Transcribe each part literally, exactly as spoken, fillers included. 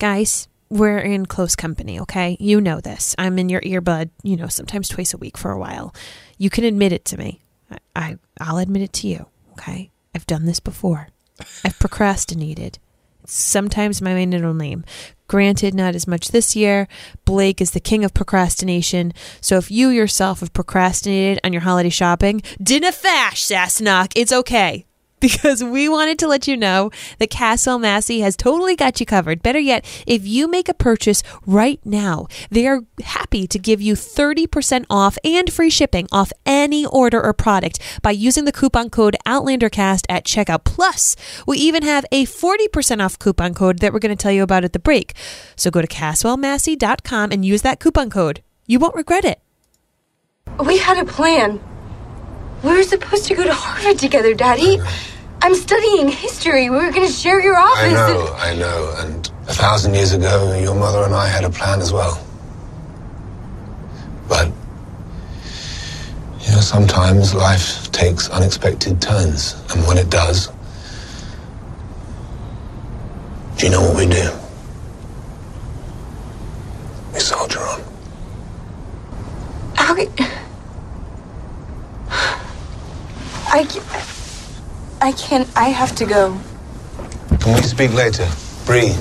Guys, we're in close company, okay? You know this. I'm in your earbud, you know, sometimes twice a week for a while. You can admit it to me. I, I, I'll admit it to you, okay? I've done this before. I've procrastinated. Sometimes my middle name. Granted, not as much this year. Blake is the king of procrastination. So if you yourself have procrastinated on your holiday shopping, dinna fash, Sassnock. It's okay. Because we wanted to let you know that Caswell Massey has totally got you covered. Better yet, if you make a purchase right now, they are happy to give you thirty percent off and free shipping off any order or product by using the coupon code OutlanderCast at checkout. Plus, we even have a forty percent off coupon code that we're going to tell you about at the break. So go to Caswell Massey dot com and use that coupon code. You won't regret it. We had a plan. We were supposed to go to Harvard together, Daddy. I'm studying history. We were going to share your office. I know, and... I know. And a thousand years ago, your mother and I had a plan as well. But, you know, sometimes life takes unexpected turns. And when it does, do you know what we do? We soldier on. How could... I, I can't. I have to go. Can we speak later? Bree,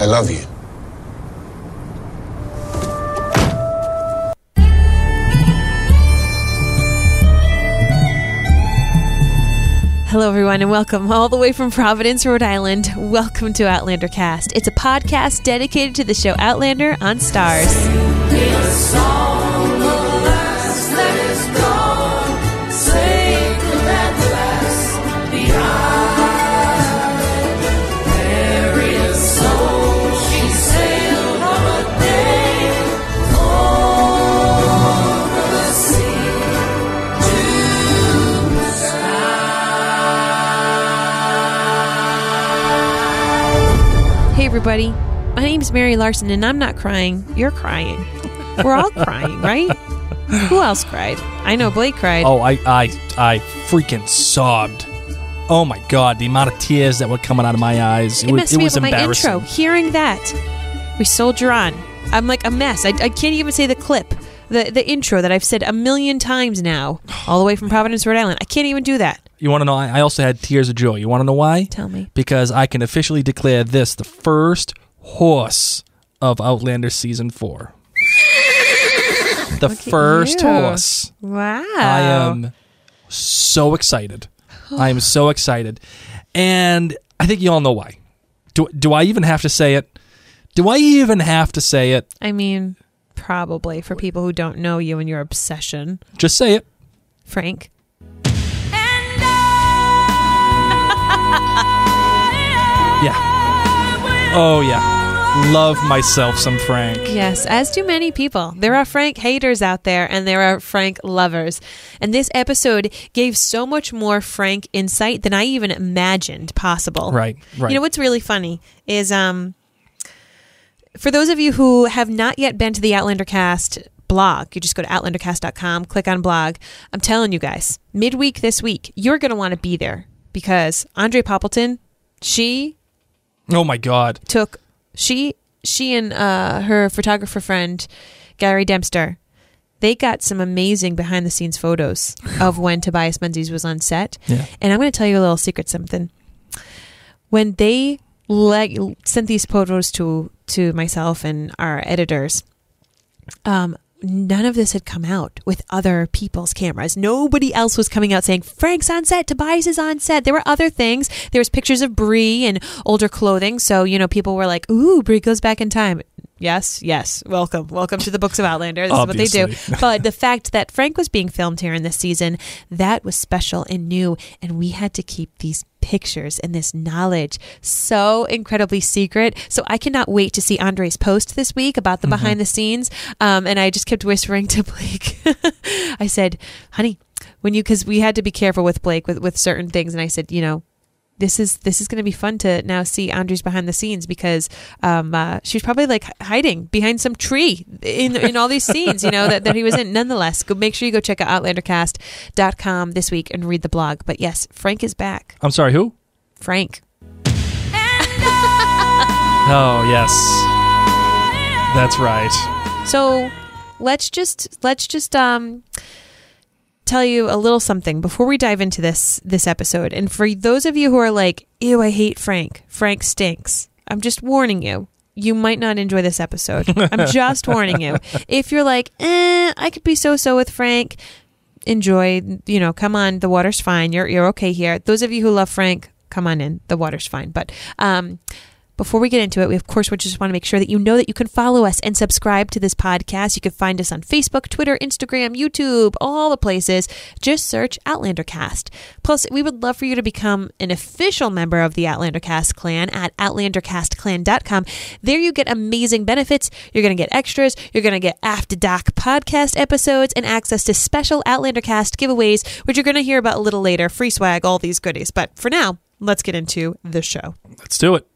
I love you. Hello, everyone, and welcome all the way from Providence, Rhode Island. Welcome to Outlander Cast. It's a podcast dedicated to the show Outlander on Starz. Everybody, my name's Mary Larson, and I'm not crying. You're crying. We're all crying, right? Who else cried? I know Blake cried. Oh, I, I, I freaking sobbed. Oh my God, the amount of tears that were coming out of my eyes. It, it messed was, me it was up embarrassing. My intro. Hearing that, we soldier on. I'm like a mess. I, I can't even say the clip, the the intro that I've said a million times now, all the way from Providence, Rhode Island. I can't even do that. You want to know, I also had tears of joy. You want to know why? Tell me. Because I can officially declare this the first horse of Outlander Season four. The Look first horse. Wow. I am so excited. I am so excited. And I think you all know why. Do, do I even have to say it? Do I even have to say it? I mean, probably for people who don't know you and your obsession. Just say it. Frank. Yeah. Oh, yeah. Love myself some Frank. Yes, as do many people. There are Frank haters out there, and there are Frank lovers. And this episode gave so much more Frank insight than I even imagined possible. Right, right. You know what's really funny is um, for those of you who have not yet been to the Outlander Cast blog, you just go to Outlander Cast dot com, click on blog. I'm telling you guys, midweek this week, you're going to want to be there because Andre Poppleton, she... Oh my God! Took she she and uh, her photographer friend Gary Dempster, they got some amazing behind the scenes photos of when Tobias Menzies was on set. Yeah. And I'm going to tell you a little secret something. When they le- sent these photos to to myself and our editors, um. none of this had come out with other people's cameras. Nobody else was coming out saying, Frank's on set, Tobias is on set. There were other things. There was pictures of Bree and older clothing. So, you know, people were like, ooh, Bree goes back in time. Yes, yes. Welcome. Welcome to the books of Outlander. This Obviously. Is what they do. But the fact that Frank was being filmed here in this season, that was special and new. And we had to keep these pictures and this knowledge so incredibly secret. So I cannot wait to see Andre's post this week about the mm-hmm. behind the scenes. Um, and I just kept whispering to Blake. I said, honey, when you, because we had to be careful with Blake with, with certain things. And I said, you know, This is this is going to be fun to now see Andre's behind the scenes because um, uh, she's probably like hiding behind some tree in in all these scenes, you know, that, that he was in. Nonetheless, go make sure you go check out Outlander Cast dot com this week and read the blog. But yes, Frank is back. I'm sorry, who? Frank. And Oh, yes. That's right. So let's just let's just um tell you a little something before we dive into this this episode. And for those of you who are like, ew, I hate Frank. Frank stinks. I'm just warning you. You might not enjoy this episode. I'm just warning you. If you're like, eh, I could be so-so with Frank, enjoy, you know, come on, the water's fine. You're you're okay here. Those of you who love Frank, come on in. The water's fine. But um before we get into it, we, of course, we just want to make sure that you know that you can follow us and subscribe to this podcast. You can find us on Facebook, Twitter, Instagram, YouTube, all the places. Just search OutlanderCast. Plus, we would love for you to become an official member of the OutlanderCast clan at Outlander Cast Clan dot com. There you get amazing benefits. You're going to get extras. You're going to get After Doc podcast episodes and access to special OutlanderCast giveaways, which you're going to hear about a little later. Free swag, all these goodies. But for now, let's get into the show. Let's do it.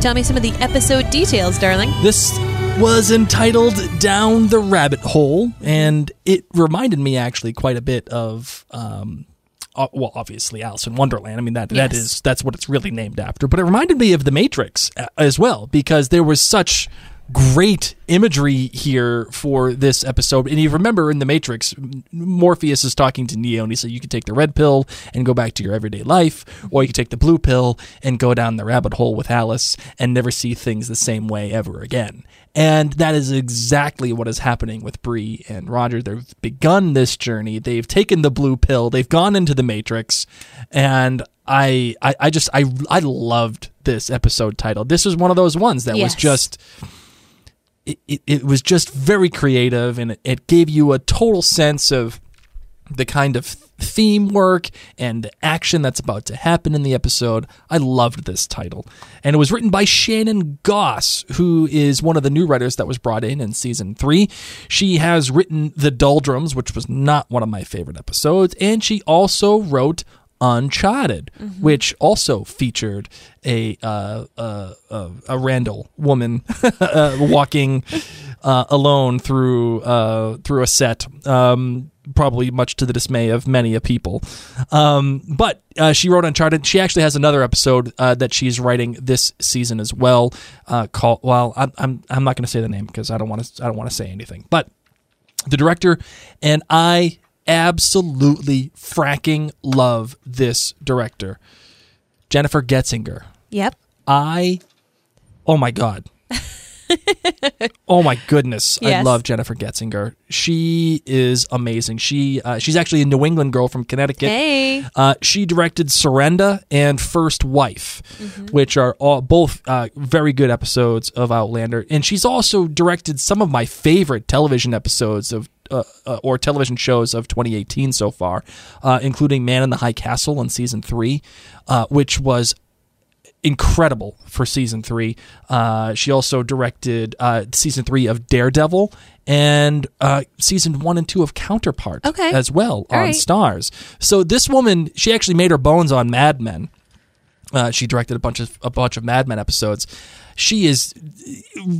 Tell me some of the episode details, darling. This was entitled Down the Rabbit Hole, and it reminded me actually quite a bit of, um, uh, well, obviously Alice in Wonderland. I mean, that yes. that is that's what it's really named after. But it reminded me of The Matrix as well, because there was such great imagery here for this episode. And you remember in The Matrix, Morpheus is talking to Neo, and he said, you can take the red pill and go back to your everyday life, or you can take the blue pill and go down the rabbit hole with Alice and never see things the same way ever again. And that is exactly what is happening with Bree and Roger. They've begun this journey. They've taken the blue pill. They've gone into the Matrix. And I I, I just, I, I loved this episode title. This was one of those ones that yes. was just... It, it, it was just very creative, and it, it gave you a total sense of the kind of theme work and the action that's about to happen in the episode. I loved this title. And it was written by Shannon Goss, who is one of the new writers that was brought in in season three. She has written The Doldrums, which was not one of my favorite episodes, and she also wrote Uncharted, mm-hmm. which also featured a uh, uh, uh, a Randall woman uh, walking uh, alone through uh, through a set, um, probably much to the dismay of many a people. Um, but uh, she wrote Uncharted. She actually has another episode uh, that she's writing this season as well. Uh, called well, I'm I'm, I'm not going to say the name because I don't want to I don't want to say anything. But the director and I absolutely fracking love this director, Jennifer Getzinger. Yep. I, oh my God. Oh my goodness. Yes. I love Jennifer Getzinger. She is amazing. She uh, she's actually a New England girl from Connecticut. Hey. Uh, she directed Surrender and First Wife, mm-hmm. which are all both uh, very good episodes of Outlander. And she's also directed some of my favorite television episodes of Uh, uh, or television shows of twenty eighteen so far, uh, including Man in the High Castle in season three, uh, which was incredible for season three. Uh, she also directed uh, season three of Daredevil and uh, season one and two of Counterpart okay. as well All on right. Starz. So this woman, she actually made her bones on Mad Men. Uh, she directed a bunch of a bunch of Mad Men episodes. She is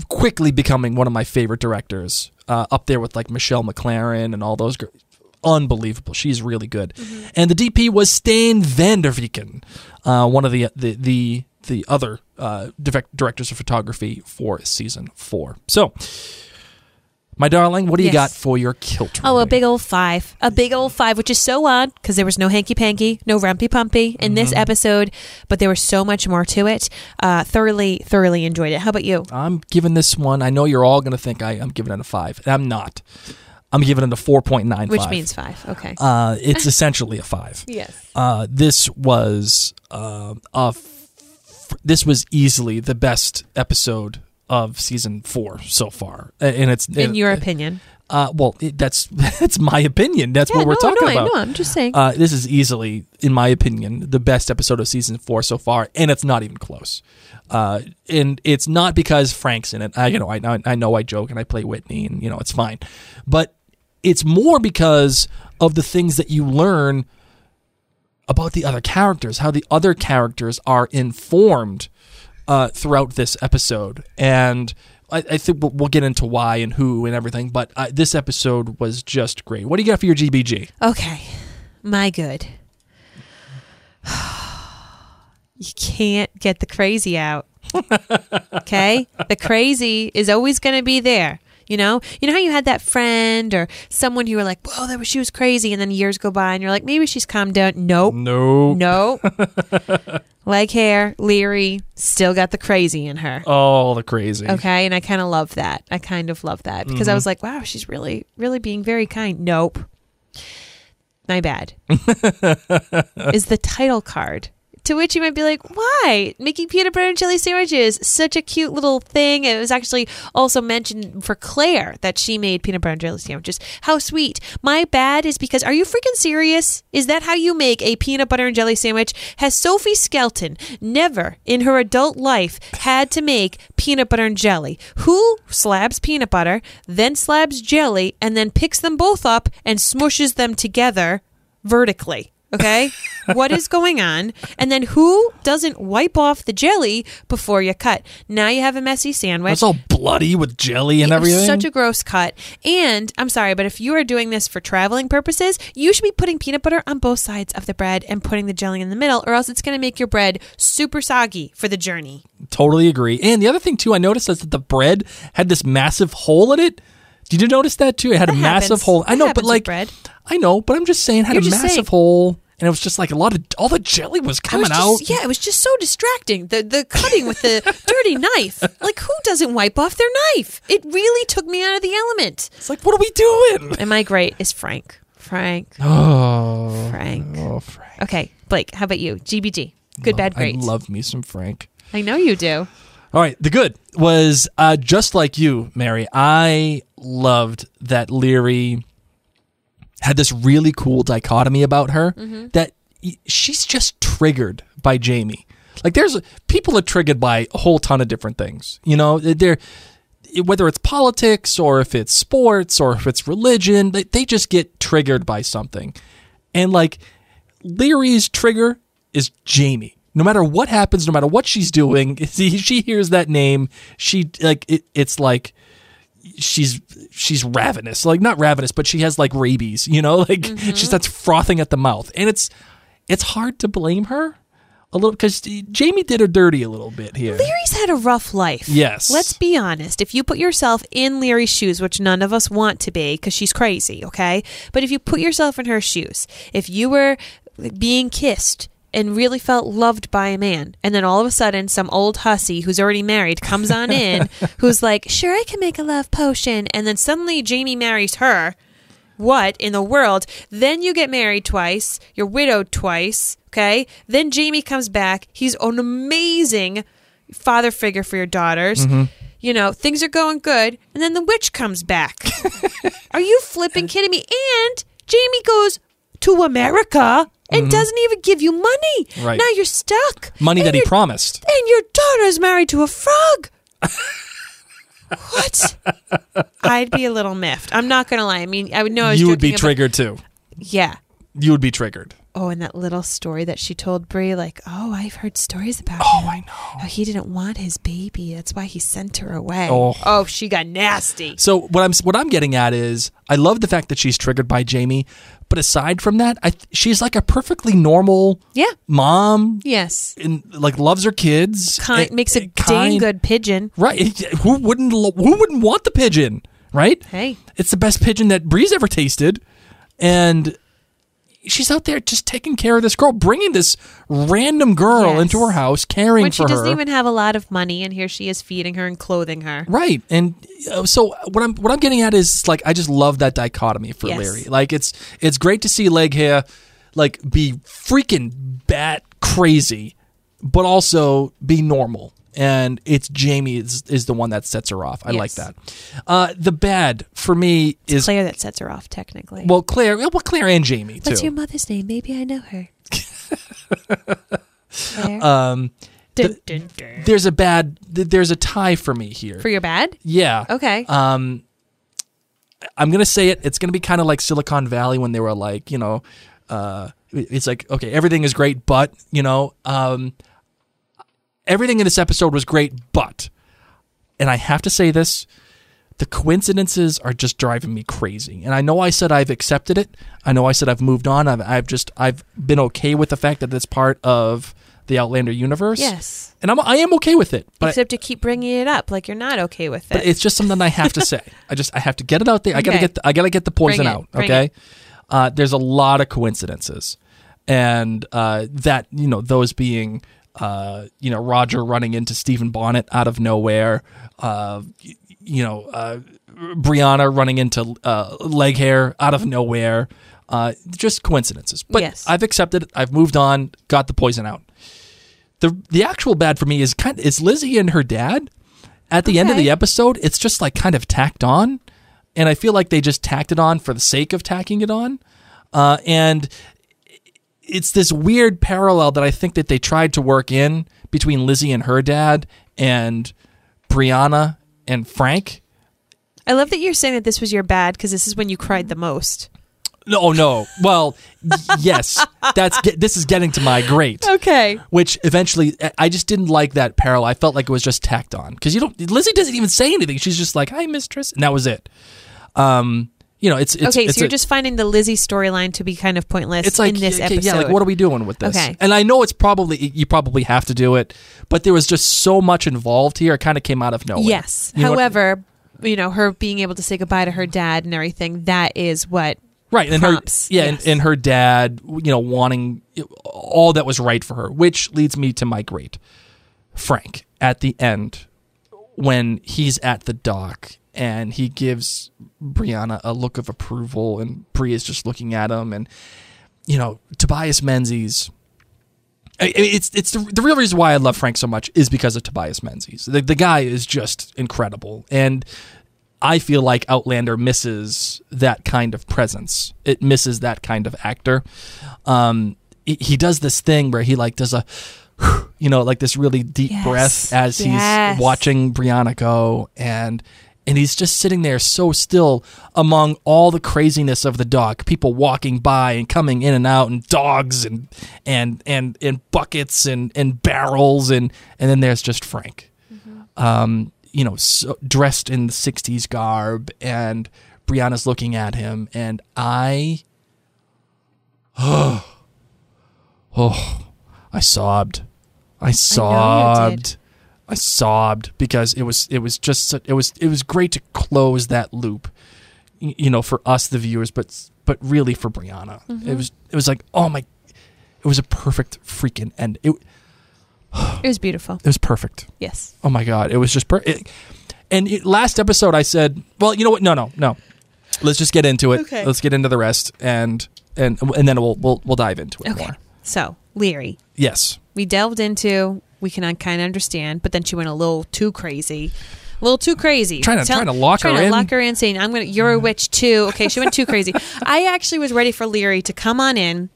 quickly becoming one of my favorite directors, uh, up there with like Michelle McLaren and all those. Gr- Unbelievable. She's really good. Mm-hmm. And the D P was Stijn Van Der Veeken, uh, one of the the the, the other uh, directors of photography for season four. So, my darling, what do you yes. got for your kilt rating? Oh, a big old five. A big old five, which is so odd because there was no hanky-panky, no rumpy-pumpy in mm-hmm. this episode, but there was so much more to it. Uh, thoroughly, thoroughly enjoyed it. How about you? I'm giving this one, I know you're all going to think I, I'm giving it a five. I'm not. I'm giving it a four point nine five. Which means five, okay. Uh, it's essentially a five. Yes. Uh, this was uh, a f- this was easily the best episode of season four so far, and it's in it, your opinion. Uh, well, it, that's that's my opinion. That's yeah, what we're no, talking no, about. No, I'm just saying. Uh, this is easily, in my opinion, the best episode of season four so far, and it's not even close. Uh, and it's not because Frank's in it. I you know I I know I joke and I play Whitney, and you know it's fine, but it's more because of the things that you learn about the other characters, how the other characters are informed Uh, throughout this episode, and I, I think we'll, we'll get into why and who and everything, but uh, this episode was just great. What do you got for your G B G? Okay, my good. You can't get the crazy out. Okay? The crazy is always going to be there. You know, you know how you had that friend or someone who were like, "Whoa, that was she was crazy," and then years go by, and you're like, "Maybe she's calmed down." Nope, no, nope. no. Like hair, Leary still got the crazy in her. Oh, the crazy. Okay, and I kind of love that. I kind of love that because mm-hmm. I was like, "Wow, she's really, really being very kind." Nope, my bad. Is the title card. To which you might be like, why? Making peanut butter and jelly sandwiches. Such a cute little thing. It was actually also mentioned for Claire that she made peanut butter and jelly sandwiches. How sweet. My bad is because, are you freaking serious? Is that how you make a peanut butter and jelly sandwich? Has Sophie Skelton never in her adult life had to make peanut butter and jelly? Who slabs peanut butter, then slabs jelly, and then picks them both up and smushes them together vertically? Okay, what is going on? And then who doesn't wipe off the jelly before you cut? Now you have a messy sandwich. It's all bloody with jelly and it everything. Such a gross cut. And I'm sorry, but if you are doing this for traveling purposes, you should be putting peanut butter on both sides of the bread and putting the jelly in the middle, or else it's going to make your bread super soggy for the journey. Totally agree. And the other thing, too, I noticed is that the bread had this massive hole in it. Did you notice that, too? It had that a happens. massive hole. That I know, but like, bread. I know, but I'm just saying it had You're a massive saying. hole. And it was just like a lot of, all the jelly was coming was just, out. Yeah, it was just so distracting. The the cutting with the dirty knife. Like, who doesn't wipe off their knife? It really took me out of the element. It's like, what are we doing? And my great is Frank. Frank. Oh. Frank. Oh, Frank. Okay, Blake, how about you? G B G. Good, love, bad, great. I love me some Frank. I know you do. All right, the good was uh, just like you, Mary. I loved that Leary had this really cool dichotomy about her mm-hmm. that she's just triggered by Jamie. Like there's people are triggered by a whole ton of different things, you know, they're whether it's politics or if it's sports or if it's religion, they, they just get triggered by something. And like Leary's trigger is Jamie. No matter what happens, no matter what she's doing, she hears that name. She like, it, it's like, she's she's ravenous, like not ravenous, but she has like rabies, you know, like mm-hmm. she starts frothing at the mouth, and it's it's hard to blame her a little because Jamie did her dirty a little bit here. Leary's had a rough life. Yes, let's be honest. If you put yourself in Leary's shoes, which none of us want to be, because she's crazy, okay, but if you put yourself in her shoes, if you were being kissed and really felt loved by a man, and then all of a sudden some old hussy who's already married comes on in, who's like, sure, I can make a love potion, and then suddenly Jamie marries her. What in the world? Then you get married twice, you're widowed twice, okay? Then Jamie comes back, he's an amazing father figure for your daughters. Mm-hmm. You know, things are going good, and then the witch comes back. Are you flipping kidding me? And Jamie goes to America and mm-hmm. doesn't even give you money. Right. Now you're stuck. Money that he promised. And your daughter's married to a frog. What? I'd be a little miffed. I'm not going to lie. I mean, I would know I was You would be about, triggered too. Yeah. You would be triggered. Oh, and that little story that she told Bree, like, oh, I've heard stories about oh, him. Oh, I know. Oh, he didn't want his baby. That's why he sent her away. Oh, oh she got nasty. So what I'm what I'm getting at is I love the fact that she's triggered by Jamie, but aside from that, I, she's like a perfectly normal yeah. mom. Yes. And like loves her kids. Kind, and, makes a kind, dang good pigeon. Right. Who wouldn't who wouldn't want the pigeon, right? Hey. It's the best pigeon that Bree's ever tasted. And she's out there just taking care of this girl, bringing this random girl yes. into her house, caring for her. When she doesn't even have a lot of money, and here she is feeding her and clothing her. Right, and uh, so what I'm what I'm getting at is like I just love that dichotomy for yes. Leary. Like it's it's great to see Leg Hair like be freaking bat crazy, but also be normal. And it's Jamie is, is the one that sets her off. I yes. like that. Uh, the bad for me it's is Claire that sets her off technically. Well, Claire, well, Claire and Jamie too. What's your mother's name? Maybe I know her. Claire. Um, dun, dun, dun. There's a bad. There's a tie for me here. For your bad? Yeah. Okay. Um, I'm gonna say it. It's gonna be kind of like Silicon Valley when they were like, you know, uh, it's like okay, everything is great, but you know. Um, Everything in this episode was great, but and I have to say this, the coincidences are just driving me crazy. And I know I said I've accepted it. I know I said I've moved on. I've, I've just, I've been okay with the fact that it's part of the Outlander universe. Yes. And I'm, I am okay with it. But Except I, to keep bringing it up like you're not okay with it. But it's just something I have to say. I just, I have to get it out there. I okay. gotta get, the, I gotta get the poison out. Okay. Uh, there's a lot of coincidences. And uh, that, you know, those being, uh, you know, Roger running into Stephen Bonnet out of nowhere, uh, you know, uh, Brianna running into uh, leg hair out of nowhere, uh, just coincidences. But yes. I've accepted it. I've moved on. Got the poison out. the The actual bad for me is kind of, is Lizzie and her dad. At the okay. end of the episode, it's just like kind of tacked on, and I feel like they just tacked it on for the sake of tacking it on, uh, and. It's this weird parallel that I think that they tried to work in between Lizzie and her dad and Brianna and Frank. I love that you're saying that this was your bad because this is when you cried the most. No, no. Well, yes. That's this is getting to my great. Okay. Which eventually, I just didn't like that parallel. I felt like it was just tacked on because you don't. Lizzie doesn't even say anything. She's just like, "Hi, mistress," and that was it. Um. You know, it's, it's okay. So it's you're a, just finding the Lizzie storyline to be kind of pointless. It's like, in this episode. Yeah, like what are we doing with this? Okay. And I know it's probably you probably have to do it, but there was just so much involved here. It kind of came out of nowhere. Yes. You However, know you know, her being able to say goodbye to her dad and everything. That is what right and prompts. her yeah yes. and, and her dad, you know, wanting all that was right for her, which leads me to my great Frank at the end when he's at the dock. And he gives Brianna a look of approval, and Bree is just looking at him. And, you know, Tobias Menzies. It's it's the, the real reason why I love Frank so much is because of Tobias Menzies. The, the guy is just incredible. And I feel like Outlander misses that kind of presence. It misses that kind of actor. Um, he does this thing where he, like, does a... You know, like this really deep yes. breath as yes. he's watching Brianna go, and and he's just sitting there so still among all the craziness of the dock, people walking by and coming in and out, and dogs and and and, and buckets and, and barrels, and, and then there's just Frank, mm-hmm. um, you know, so dressed in the sixties garb, and Brianna's looking at him, and I, oh, oh. I sobbed, I sobbed, I, I sobbed because it was it was just it was it was great to close that loop, you know, for us the viewers, but but really for Brianna, mm-hmm. it was it was like oh my, it was a perfect freaking end. It, it was beautiful. It was perfect. Yes. Oh my God, it was just perfect. And it, last episode I said, well, you know what? No, no, no. Let's just get into it. Okay. Let's get into the rest, and and and then we'll we'll we'll dive into it okay. more. So. Leary. Yes. We delved into, we can un- kind of understand, but then she went a little too crazy. A little too crazy. Trying to, Tell, trying to lock trying her to in. Trying to lock her in, saying, "I'm gonna, you're a witch too." Okay, she went too crazy. I actually was ready for Leary to come on in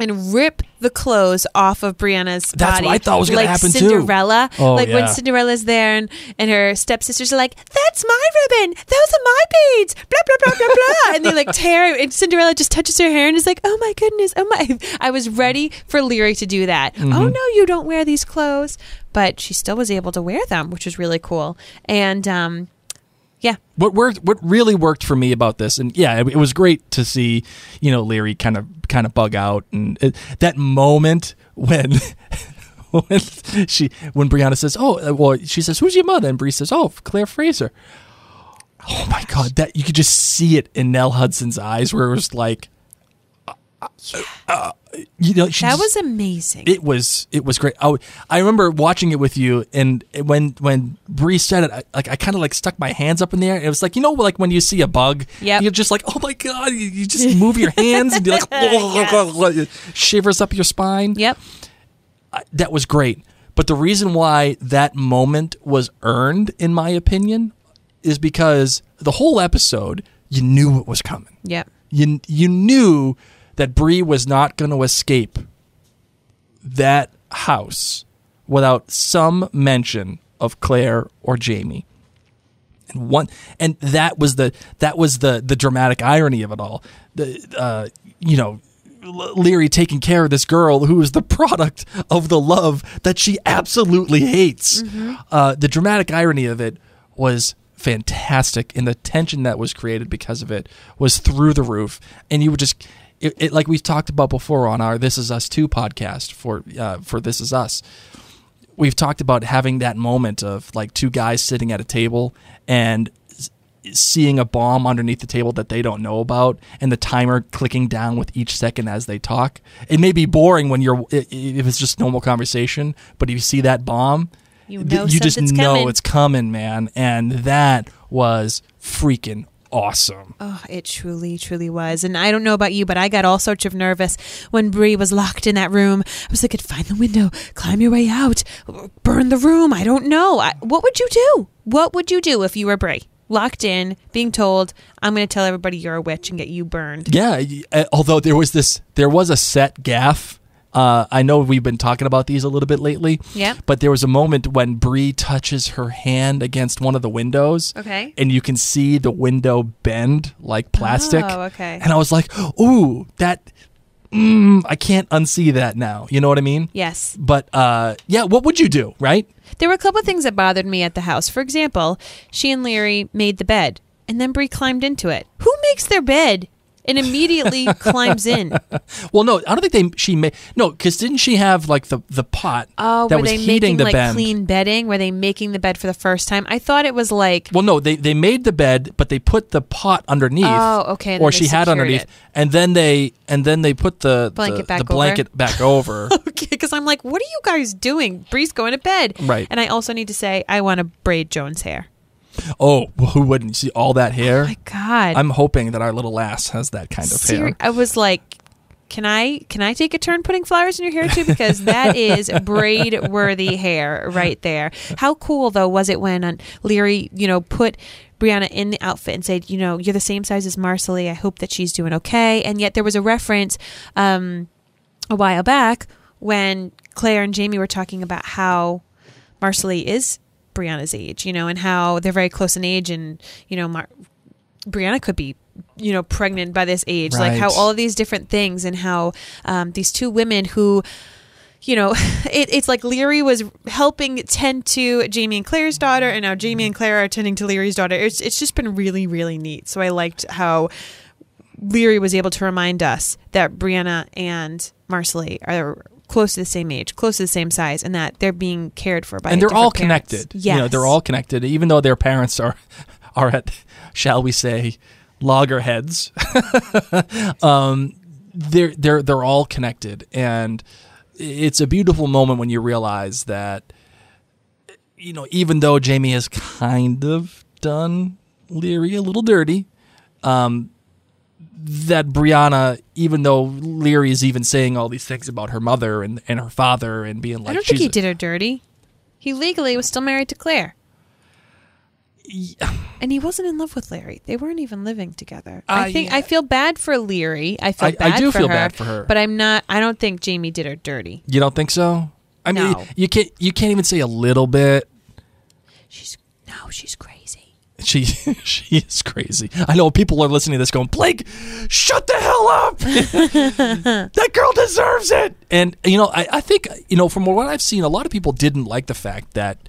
and rip the clothes off of Brianna's body. That's what I thought was going like to happen Cinderella. too. Cinderella. Oh, like yeah. When Cinderella's there and, and her stepsisters are like, "That's my ribbon. Those are my beads. Blah, blah, blah, blah, blah." And they like tear it. And Cinderella just touches her hair and is like, "Oh my goodness. Oh my." I was ready for Leary to do that. Mm-hmm. "Oh no, you don't wear these clothes." But she still was able to wear them, which was really cool. And um, yeah. What worked, what really worked for me about this, and yeah, it, it was great to see, you know, Leary kind of kind of bug out, and it, that moment when when she when Brianna says, "Oh," well, she says, "Who's your mother?" and Bree says, "Oh, Claire Fraser." Oh my God, that you could just see it in Nell Hudson's eyes, where it was like, uh, uh, uh, you know, she that just, was amazing. It was it was great. I, I remember watching it with you, and when when Bree said it, I, like I kind of like stuck my hands up in the air. It was like, you know, like when you see a bug, yep. you're just like, "Oh my God!" You, you just move your hands and you're like, yes. shivers up your spine. Yep, I, that was great. But the reason why that moment was earned, in my opinion, is because the whole episode, you knew it was coming. Yep, you you knew. That Bree was not going to escape that house without some mention of Claire or Jamie, and one, and that was the that was the the dramatic irony of it all. The uh, you know, Leary taking care of this girl who is the product of the love that she absolutely hates. Mm-hmm. Uh, the dramatic irony of it was fantastic, and the tension that was created because of it was through the roof. And you would just, it, it, like we've talked about before on our This Is Us two podcast for uh, for This Is Us, we've talked about having that moment of like two guys sitting at a table and seeing a bomb underneath the table that they don't know about, and the timer clicking down with each second as they talk. It may be boring when you're, if it's just normal conversation, but if you see that bomb, you know, you just know coming. It's coming, man. And that was freaking awesome. Oh, it truly, truly was. And I don't know about you, but I got all sorts of nervous when Bree was locked in that room. I was like, find the window, climb your way out, burn the room. I don't know. I, what would you do? What would you do if you were Bree? Locked in, being told, I'm going to tell everybody you're a witch and get you burned. Yeah, although there was this, there was a set gaffe. Uh, I know we've been talking about these a little bit lately. Yeah. But there was a moment when Bree touches her hand against one of the windows. Okay. And you can see the window bend like plastic. Oh, okay. And I was like, ooh, that... Mm, I can't unsee that now. You know what I mean? Yes. But uh, yeah, what would you do, right? There were a couple of things that bothered me at the house. For example, she and Leary made the bed, and then Bree climbed into it. Who makes their bed and immediately climbs in? Well, no, I don't think they. She made no, because didn't she have like the the pot oh, that was heating the bed? Oh, were they making like bend? Clean bedding? Were they making the bed for the first time? I thought it was like. Well, no, they they made the bed, but they put the pot underneath. Oh, okay. Or she had underneath, it. and then they and then they put the blanket the, back the over. blanket back over. Okay, because I'm like, what are you guys doing? Bree's going to bed, right? And I also need to say, I want to braid Joan's hair. Oh, who wouldn't? See all that hair? Oh my God. I'm hoping that our little ass has that kind of Ser- hair. I was like, can I can I take a turn putting flowers in your hair too? Because that is braid-worthy hair right there. How cool, though, was it when Leary, you know, put Brianna in the outfit and said, you know, you're the same size as Marcelly. I hope that she's doing okay. And yet there was a reference um, a while back when Claire and Jamie were talking about how Marcelly is Brianna's age, you know, and how they're very close in age, and you know, Mar- Brianna could be, you know, pregnant by this age, right. Like how all of these different things, and how um, these two women who, you know, it, it's like Leary was helping tend to Jamie and Claire's daughter, and now Jamie and Claire are tending to Leary's daughter. It's it's just been really, really neat. So I liked how Leary was able to remind us that Brianna and Marcelly are close to the same age, close to the same size, and that they're being cared for by. And they're all parents. Connected. Yes. You know, they're all connected, even though their parents are are at, shall we say, loggerheads. um, they're they're they're all connected, and it's a beautiful moment when you realize that, you know, even though Jamie has kind of done Leary a little dirty, um. that Brianna, even though Leary is even saying all these things about her mother and, and her father and being like... I don't think he did her dirty. He legally was still married to Claire. Yeah. And he wasn't in love with Leary. They weren't even living together. Uh, I think yeah. I feel bad for Leary. I feel I, bad I do for feel her, bad for her. But I'm not... I don't think Jamie did her dirty. You don't think so? I mean, no. you, you can't you can't even say a little bit. She's No, she's crazy. She she is crazy. I know people are listening to this going, Blake, shut the hell up. That girl deserves it. And, you know, I, I think, you know, from what I've seen, a lot of people didn't like the fact that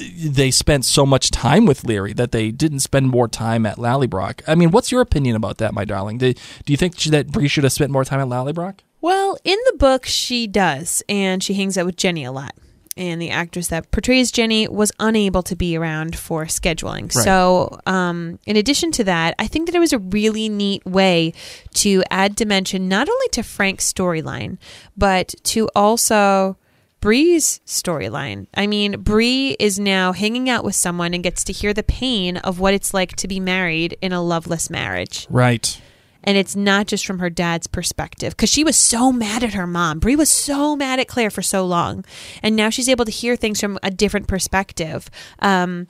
they spent so much time with Leary that they didn't spend more time at Lallybrock. I mean, what's your opinion about that, my darling? Do, do you think that Bree should have spent more time at Lallybrock? Well, in the book, she does. And she hangs out with Jenny a lot. And the actress that portrays Jenny was unable to be around for scheduling. Right. So um, in addition to that, I think that it was a really neat way to add dimension, not only to Frank's storyline, but to also Bree's storyline. I mean, Bree is now hanging out with someone and gets to hear the pain of what it's like to be married in a loveless marriage. Right. And it's not just from her dad's perspective, because she was so mad at her mom. Bree was so mad at Claire for so long. And now she's able to hear things from a different perspective. Um,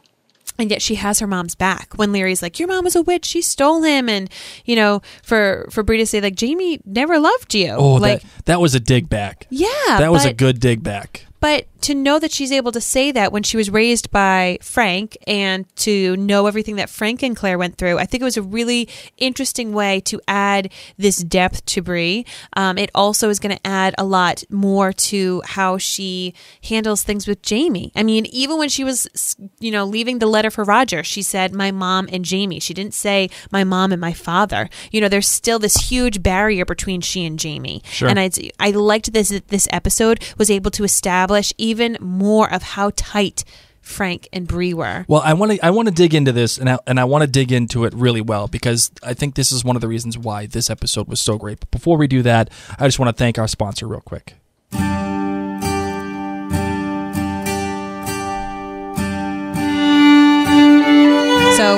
and yet she has her mom's back when Leary's like, your mom was a witch. She stole him. And, you know, for, for Bree to say, like, Jamie never loved you. Oh, like, that, that was a dig back. Yeah. That was but, a good dig back. But to know that she's able to say that when she was raised by Frank and to know everything that Frank and Claire went through, I think it was a really interesting way to add this depth to Bree. Um, it also is going to add a lot more to how she handles things with Jamie. I mean, even when she was, you know, leaving the letter for Roger, she said, my mom and Jamie. She didn't say my mom and my father. You know, there's still this huge barrier between she and Jamie. Sure. And I, I liked this, this episode was able to establish even more of how tight Frank and Bree were. Well, I want to I want to dig into this, and I, and I want to dig into it really well, because I think this is one of the reasons why this episode was so great. But before we do that, I just want to thank our sponsor real quick. So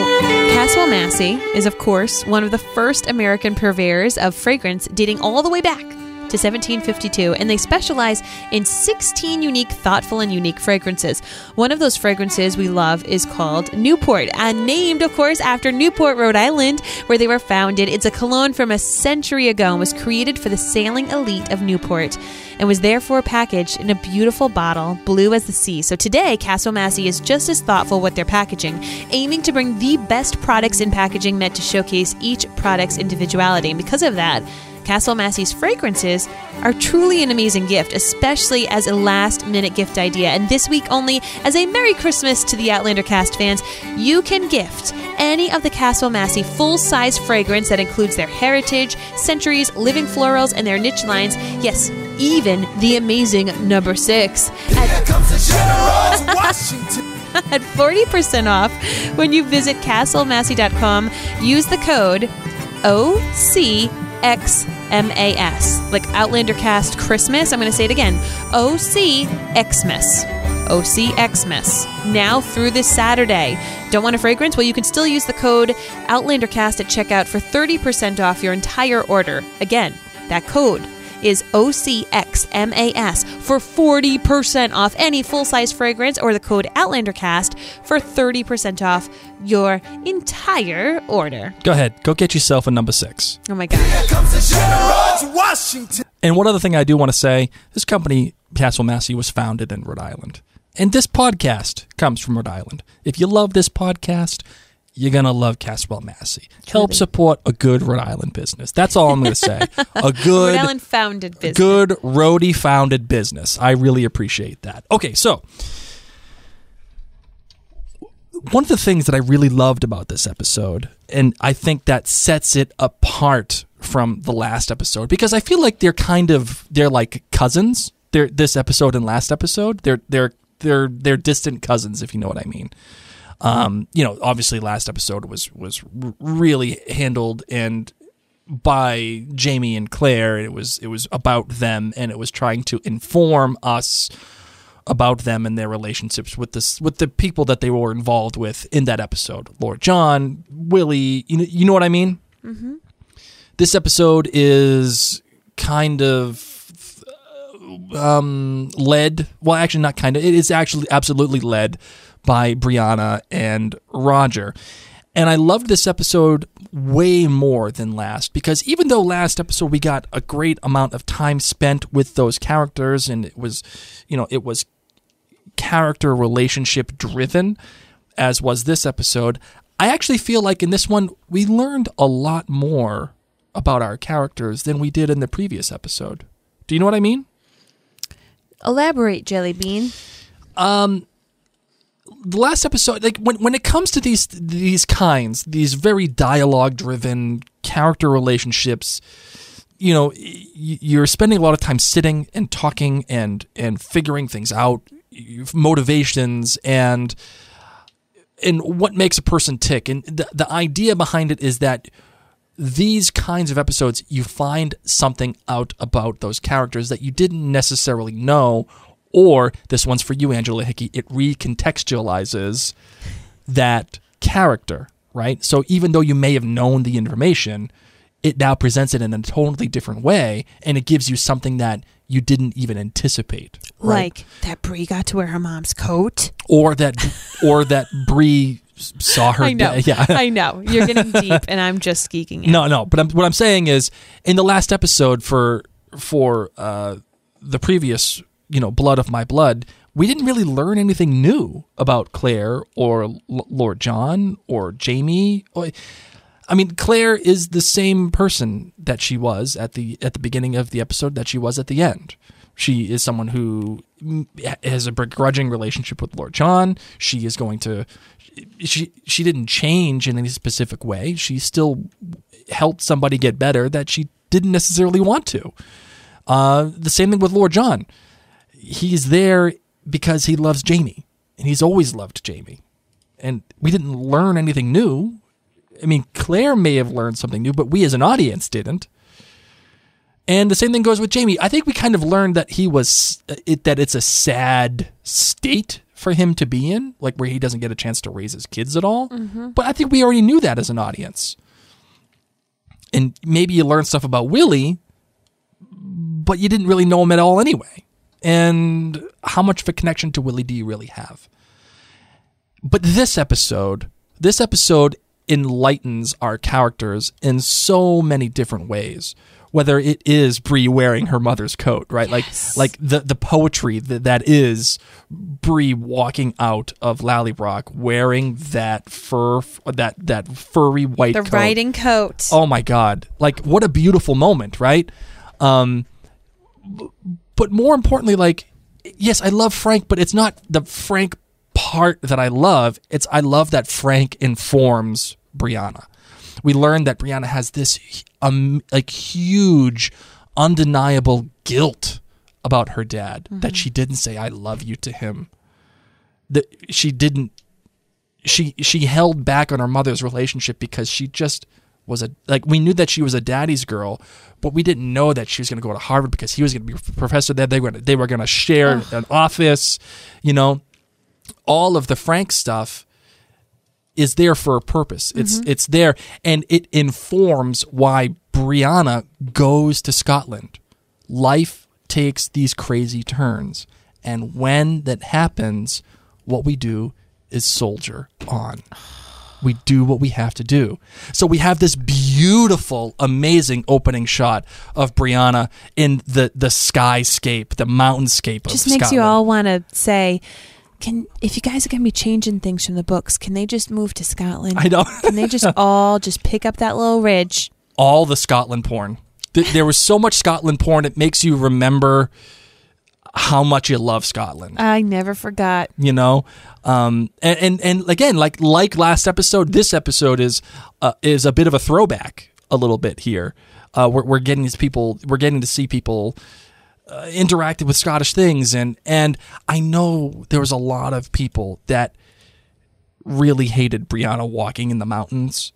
Caswell Massey is, of course, one of the first American purveyors of fragrance dating all the way back to seventeen fifty-two, and they specialize in sixteen unique, thoughtful, and unique fragrances. One of those fragrances we love is called Newport, and named, of course, after Newport, Rhode Island, where they were founded. It's a cologne from a century ago and was created for the sailing elite of Newport, and was therefore packaged in a beautiful bottle, blue as the sea. So today, Caswell Massey is just as thoughtful with their packaging, aiming to bring the best products in packaging meant to showcase each product's individuality. And because of that, Caswell Massey's fragrances are truly an amazing gift, especially as a last-minute gift idea. And this week only, as a Merry Christmas to the Outlander cast fans, you can gift any of the Caswell Massey full-size fragrance that includes their heritage, centuries, living florals, and their niche lines. Yes, even the amazing number six. At- Here comes the General Washington. At forty percent off when you visit caswell massey dot com. Use the code O C X M A S, like Outlander Cast Christmas. I'm going to say it again. O C Xmas. O C Xmas. Now through this Saturday. Don't want a fragrance? Well, you can still use the code OutlanderCast at checkout for thirty percent off your entire order. Again, that code is O C X M A S for forty percent off any full-size fragrance, or the code OutlanderCast for thirty percent off your entire order. Go ahead. Go get yourself a number six. Oh, my God. Here comes the General Washington. And one other thing I do want to say, this company, Caswell Massey, was founded in Rhode Island. And this podcast comes from Rhode Island. If you love this podcast, you're going to love Caswell Massey. Help really? support a good Rhode Island business. That's all I'm going to say. A good Rhode Island founded business. Good roadie founded business. I really appreciate that. Okay, so one of the things that I really loved about this episode, and I think that sets it apart from the last episode, because I feel like they're kind of, they're like cousins. They're this episode and last episode. They're they're they're they're distant cousins, if you know what I mean. Um, you know, obviously last episode was, was really handled and by Jamie and Claire, and it was, it was about them, and it was trying to inform us about them and their relationships with this, with the people that they were involved with in that episode. Lord John, Willie, you know, you know what I mean? Mm-hmm. This episode is kind of, um, led. Well, actually not kind of, it is actually absolutely led by Brianna and Roger. And I loved this episode way more than last, because even though last episode we got a great amount of time spent with those characters, and it was, you know, it was character relationship driven, as was this episode, I actually feel like in this one we learned a lot more about our characters than we did in the previous episode. Do you know what I mean? Elaborate, Jelly Bean. Um... The last episode, like when when it comes to these these kinds, these very dialogue-driven character relationships, you know, you're spending a lot of time sitting and talking and and figuring things out, motivations and and what makes a person tick. And the, the idea behind it is that these kinds of episodes, you find something out about those characters that you didn't necessarily know. Or, this one's for you, Angela Hickey, it recontextualizes that character, right? So even though you may have known the information, it now presents it in a totally different way, and it gives you something that you didn't even anticipate. Right? Like that Bree got to wear her mom's coat. Or that or that Bree saw her. I know. Da- yeah. I know. You're getting deep, and I'm just geeking out. No, no. But I'm, what I'm saying is, in the last episode for, for uh, the previous, you know, Blood of My Blood, we didn't really learn anything new about Claire or L- Lord John or Jamie. I mean, Claire is the same person that she was at the at the beginning of the episode that she was at the end. She is someone who has a begrudging relationship with Lord John. She is going to she she didn't change in any specific way. She still helped somebody get better that she didn't necessarily want to. Uh, the same thing with Lord John. He's there because he loves Jamie, and he's always loved Jamie. And we didn't learn anything new. I mean, Claire may have learned something new, but we as an audience didn't. And the same thing goes with Jamie. I think we kind of learned that he was it, that it's a sad state for him to be in, like where he doesn't get a chance to raise his kids at all. Mm-hmm. But I think we already knew that as an audience. And maybe you learned stuff about Willie, but you didn't really know him at all anyway. And how much of a connection to Willie do you really have? But this episode, this episode enlightens our characters in so many different ways. Whether it is Bree wearing her mother's coat, right? Yes. Like, like the, the poetry that, that is Bree walking out of Lallybrock wearing that fur, that, that furry white the coat. The riding coat. Oh my God. Like, what a beautiful moment, right? Um, but more importantly, like, yes, I love Frank, but it's not the Frank part that I love. It's, I love that Frank informs Brianna. We learned that Brianna has this um, like huge, undeniable guilt about her dad, mm-hmm. that she didn't say "I love you" to him. That she didn't. She she held back on her mother's relationship because she just was a like we knew that she was a daddy's girl, but we didn't know that she was going to go to Harvard because he was going to be a professor there. They were they were going to share Ugh. an office, you know, all of the Frank stuff. Is there for a purpose. It's mm-hmm. it's there, and it informs why Brianna goes to Scotland. Life takes these crazy turns, and when that happens, what we do is soldier on. We do what we have to do. So we have this beautiful, amazing opening shot of Brianna in the, the skyscape, the mountainscape of Scotland. Just makes you all want to say... Can, if you guys are going to be changing things from the books, can they just move to Scotland? I know. Can they just all just pick up that little ridge? All the Scotland porn. There was so much Scotland porn, it makes you remember how much you love Scotland. I never forgot. You know? Um, and, and, and again, like like last episode, this episode is uh, is a bit of a throwback a little bit here. Uh, we're, we're getting these people, we're getting to see people... Uh, interacted with Scottish things, and and I know there was a lot of people that really hated Brianna walking in the mountains.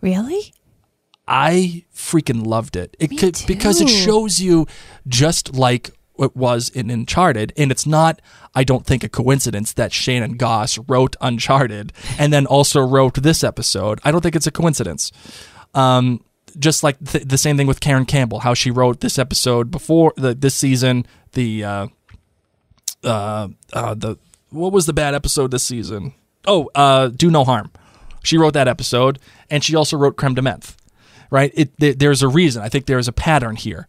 Really? I freaking loved it. It Me could, too. Because it shows you, just like it was in Uncharted, and it's not, I don't think, a coincidence that Shannon Goss wrote Uncharted and then also wrote this episode. I don't think it's a coincidence. Um Just like th- the same thing with Karen Campbell, how she wrote this episode before the, this season, the uh, uh, uh, the what was the bad episode this season? Oh, uh, Do No Harm. She wrote that episode, and she also wrote Creme de Menthe. Right? It, th- there's a reason. I think there's a pattern here.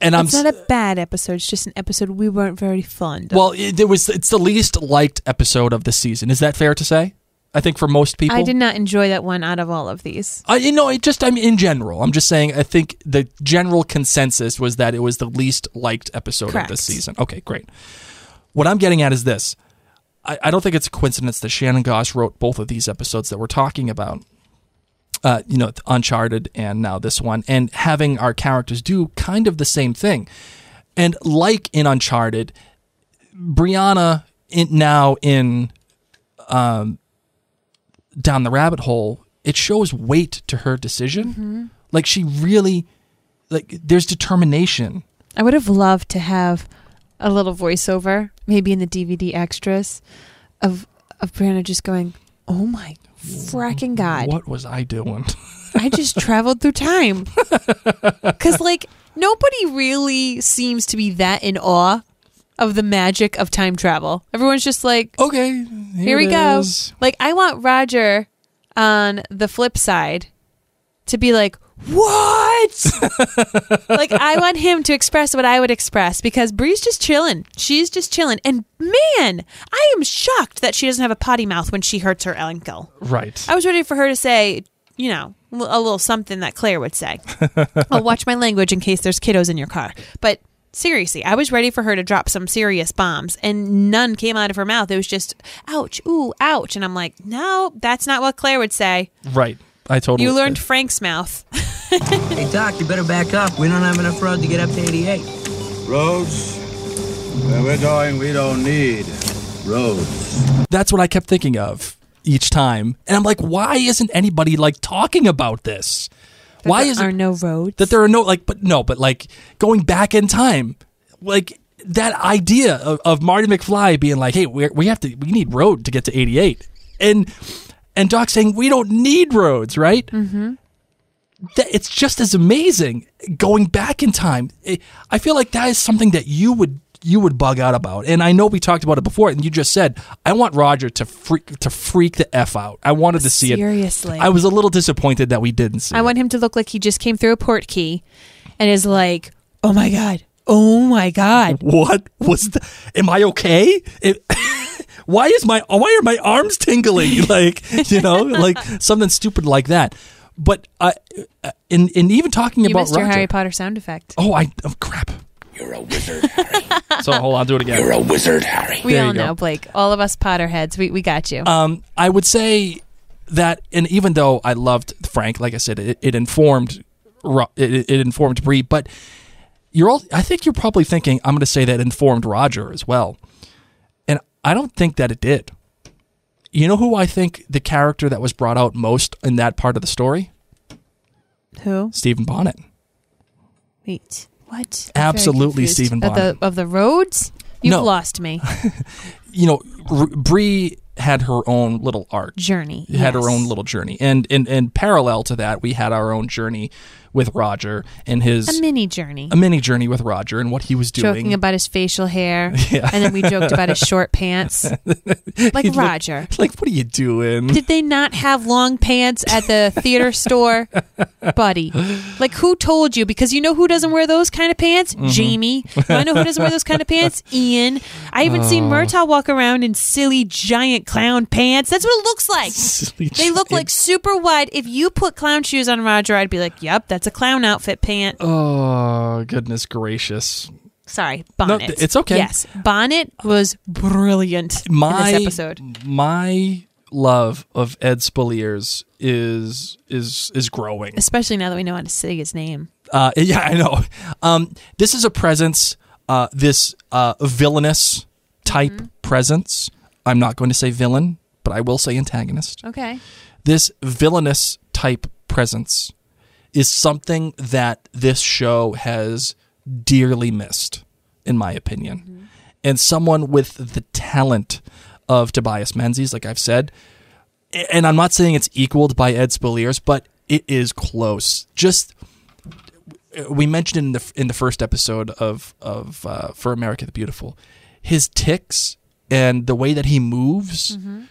And it's I'm, not a bad episode. It's just an episode we weren't very fond of. Well, it, it was. It's the least liked episode of the season. Is that fair to say? I think for most people. I did not enjoy that one out of all of these. I, you know, it just, I mean, in general, I'm just saying, I think the general consensus was that it was the least liked episode Correct. Of this season. Okay, great. What I'm getting at is this. I, I don't think it's a coincidence that Shannon Goss wrote both of these episodes that we're talking about, uh, you know, Uncharted and now this one, and having our characters do kind of the same thing. And like in Uncharted, Brianna in, now in... Um, down the rabbit hole, it shows weight to her decision. Mm-hmm. Like she really, like there's determination. I would have loved to have a little voiceover, maybe in the D V D extras, of of Brianna just going, "Oh my fracking God. What was I doing? I just traveled through time." Because like nobody really seems to be that in awe of the magic of time travel. Everyone's just like, okay, here, here we go. Like, I want Roger on the flip side to be like, what? Like, I want him to express what I would express, because Bree's just chilling. She's just chilling. And man, I am shocked that she doesn't have a potty mouth when she hurts her ankle. Right. I was ready for her to say, you know, a little something that Claire would say. I'll watch my language in case there's kiddos in your car. But seriously, I was ready for her to drop some serious bombs, and none came out of her mouth. It was just, ouch, ooh, ouch. And I'm like, no, that's not what Claire would say. Right. I totally. You learned Frank's mouth. Hey, Doc, you better back up. We don't have enough road to get up to eighty-eight. Roads? Where we're going, we don't need roads. That's what I kept thinking of each time. And I'm like, why isn't anybody, like, talking about this? That why there is are it no roads? That there are no, like, but no, but, like, going back in time, like, that idea of, of Marty McFly being like, hey, we we have to, we need road to get to eighty-eight. And, and Doc saying, we don't need roads, right? Mm-hmm. That it's just as amazing going back in time. It, I feel like that is something that you would you would bug out about. And I know we talked about it before, and you just said, I want Roger to freak to freak the F out. I wanted to see Seriously. it. Seriously. I was a little disappointed that we didn't see I it. I want him to look like he just came through a port key and is like, oh my God. Oh my God. What was that? Am I okay? It- why is my why are my arms tingling? Like, you know, like something stupid like that. But uh, in in even talking you about missed your Roger, Harry Potter sound effect. Oh, I oh, crap! You're a wizard, Harry. So hold on, do it again. You're a wizard, Harry. We there all know, go. Blake. All of us Potterheads, we we got you. Um, I would say that, and even though I loved Frank, like I said, it, it informed it, it informed Bree. But you're all. I think you're probably thinking I'm going to say that informed Roger as well, and I don't think that it did. You know who I think the character that was brought out most in that part of the story? Who? Stephen Bonnet. Wait, what? I'm Absolutely Stephen Bonnet. Of the, of the roads? You've no. lost me. You know, R- Bree had her own little arc. Journey. Had yes. her own little journey. And, and and parallel to that, we had our own journey with Roger and his... A mini journey. A mini journey with Roger and what he was doing. Joking about his facial hair. Yeah. And then we joked about his short pants. Like He'd Roger. Look, like, what are you doing? Did they not have long pants at the theater store? Buddy. Like, who told you? Because you know who doesn't wear those kind of pants? Mm-hmm. Jamie. I know who doesn't wear those kind of pants? Ian. I haven't oh. seen Murtaugh walk around in silly giant clown pants. That's what it looks like. Silly they giant. Look like super wide. If you put clown shoes on Roger, I'd be like, yep, that's It's a clown outfit pant. Oh, goodness gracious. Sorry, Bonnet. No, it's okay. Yes, Bonnet was brilliant my, in this episode. My love of Ed Speleers is is is growing. Especially now that we know how to say his name. Uh, yeah, I know. Um, this is a presence, uh, this uh, villainous type mm-hmm. presence. I'm not going to say villain, but I will say antagonist. Okay. This villainous type presence is something that this show has dearly missed, in my opinion. Mm-hmm. And someone with the talent of Tobias Menzies, like I've said, and I'm not saying it's equaled by Ed Speleers, but it is close. Just, we mentioned in the in the first episode of, of uh, For America the Beautiful, his tics and the way that he moves... Mm-hmm.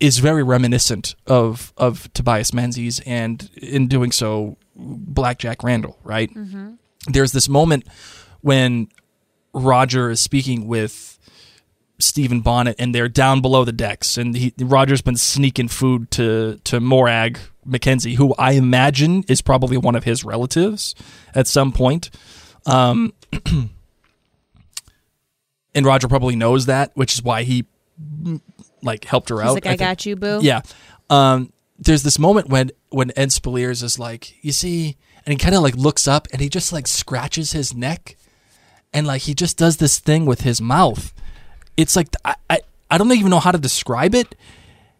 is very reminiscent of of Tobias Menzies, and in doing so, Blackjack Randall, right? Mm-hmm. There's this moment when Roger is speaking with Stephen Bonnet, and they're down below the decks, and he, Roger's been sneaking food to, to Morag McKenzie, who I imagine is probably one of his relatives at some point. Um, and Roger probably knows that, which is why he... like helped her He's out. Like, I, I got you, boo. Yeah. Um, there's this moment when, when Ed Speleers is like, you see, and he kind of like looks up and he just like scratches his neck and like he just does this thing with his mouth. It's like, I, I, I don't even know how to describe it.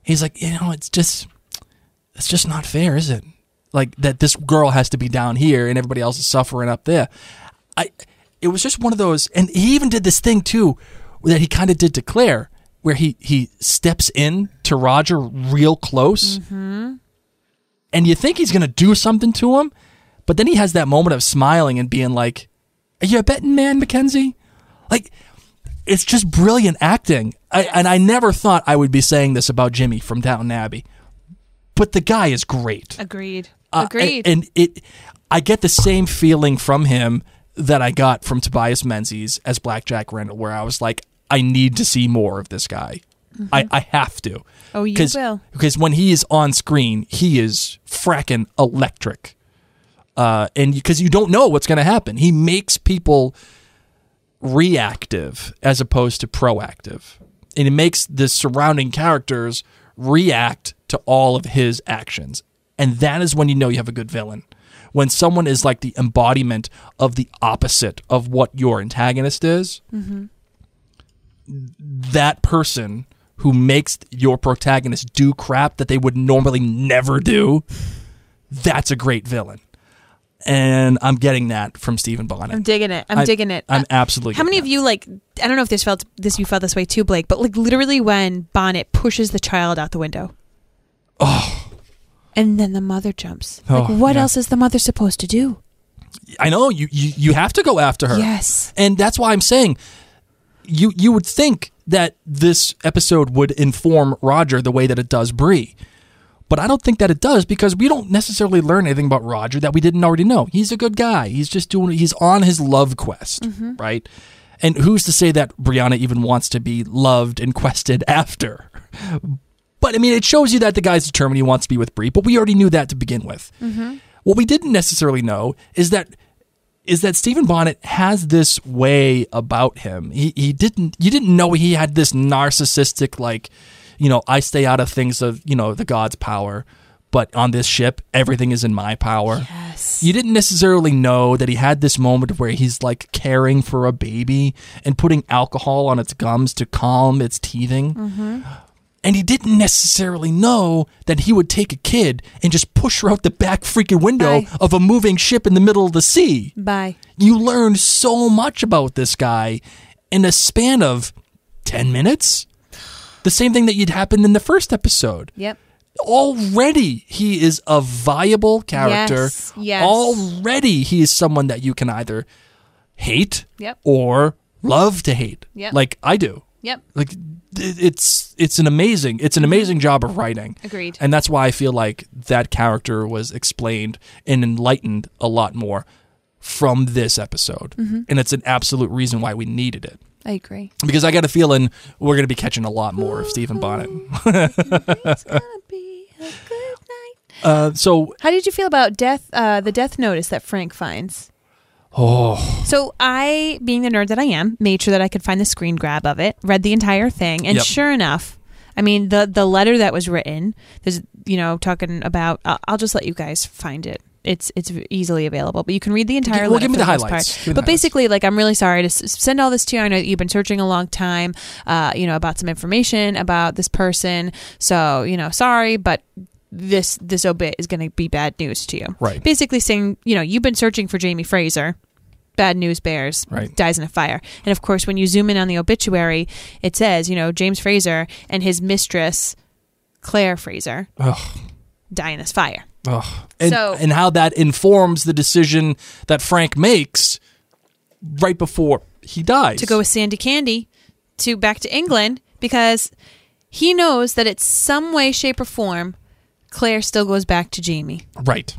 He's like, you know, it's just, it's just not fair, is it? Like that this girl has to be down here and everybody else is suffering up there. I, it was just one of those, and he even did this thing too that he kind of did to Claire, where he, he steps in to Roger real close, mm-hmm. and you think he's going to do something to him, but then he has that moment of smiling and being like, are you a betting man, Mackenzie? Like, it's just brilliant acting. I, and I never thought I would be saying this about Jimmy from Downton Abbey, but the guy is great. Agreed. Uh, Agreed. And, and it, I get the same feeling from him that I got from Tobias Menzies as Blackjack Randall, where I was like, I need to see more of this guy. Mm-hmm. I, I have to. Oh, you Cause, will. Because when he is on screen, he is fracking electric. Uh, and because you don't know what's going to happen. He makes people reactive as opposed to proactive. And it makes the surrounding characters react to all of his actions. And that is when you know you have a good villain. When someone is like the embodiment of the opposite of what your antagonist is, mm-hmm. that person who makes your protagonist do crap that they would normally never do, that's a great villain. And I'm getting that from Stephen Bonnet. I'm digging it. I'm I, digging it. I'm absolutely. How many of you like? I don't know if this felt this. You felt this way too, Blake. But like literally, when Bonnet pushes the child out the window, oh, and then the mother jumps. Oh, like, what yeah. else is the mother supposed to do? I know you, you. You have to go after her. Yes, and that's why I'm saying, you you would think that this episode would inform Roger the way that it does Bree. But I don't think that it does, because we don't necessarily learn anything about Roger that we didn't already know. He's a good guy. He's just doing, he's on his love quest, mm-hmm. right? And who's to say that Brianna even wants to be loved and quested after? But I mean, it shows you that the guy's determined he wants to be with Bree, but we already knew that to begin with. Mm-hmm. What we didn't necessarily know is that is that Stephen Bonnet has this way about him. He he didn't you didn't know he had this narcissistic, like, you know, I stay out of things of, you know, the God's power, but on this ship, everything is in my power. Yes. You didn't necessarily know that he had this moment where he's like caring for a baby and putting alcohol on its gums to calm its teething. Mm-hmm. And he didn't necessarily know that he would take a kid and just push her out the back freaking window Bye. Of a moving ship in the middle of the sea. Bye. You learned so much about this guy in a span of ten minutes. The same thing that you'd happened in the first episode. Yep. Already he is a viable character. Yes, yes. Already he is someone that you can either hate yep. or love to hate. Yep. Like I do. Yep. Like it's it's an amazing it's an amazing job of writing. Agreed. And that's why I feel like that character was explained and enlightened a lot more from this episode. Mm-hmm. And it's an absolute reason why we needed it. I agree. Because I got a feeling we're going to be catching a lot more of Stephen Bonnet. It's going to be a good night. Uh, so, how did you feel about death? Uh, the death notice that Frank finds? Oh. So I, being the nerd that I am, made sure that I could find the screen grab of it, read the entire thing, and yep. sure enough, I mean, the, the letter that was written, there's, you know, talking about, I'll, I'll just let you guys find it. It's it's easily available, but you can read the entire letter. Well, give me the highlights. But basically, like, I'm really sorry to s- send all this to you. I know that you've been searching a long time, uh, you know, about some information about this person. So, you know, sorry, but this this obit is going to be bad news to you. Right. Basically saying, you know, you've been searching for Jamie Fraser. Bad news bears. Right. Dies in a fire. And of course, when you zoom in on the obituary, it says, you know, James Fraser and his mistress, Claire Fraser, Ugh. die in this fire. Oh, and, so, and how that informs the decision that Frank makes right before he dies. To go with Sandy Candy to back to England, because he knows that in some way, shape, or form, Claire still goes back to Jamie. Right.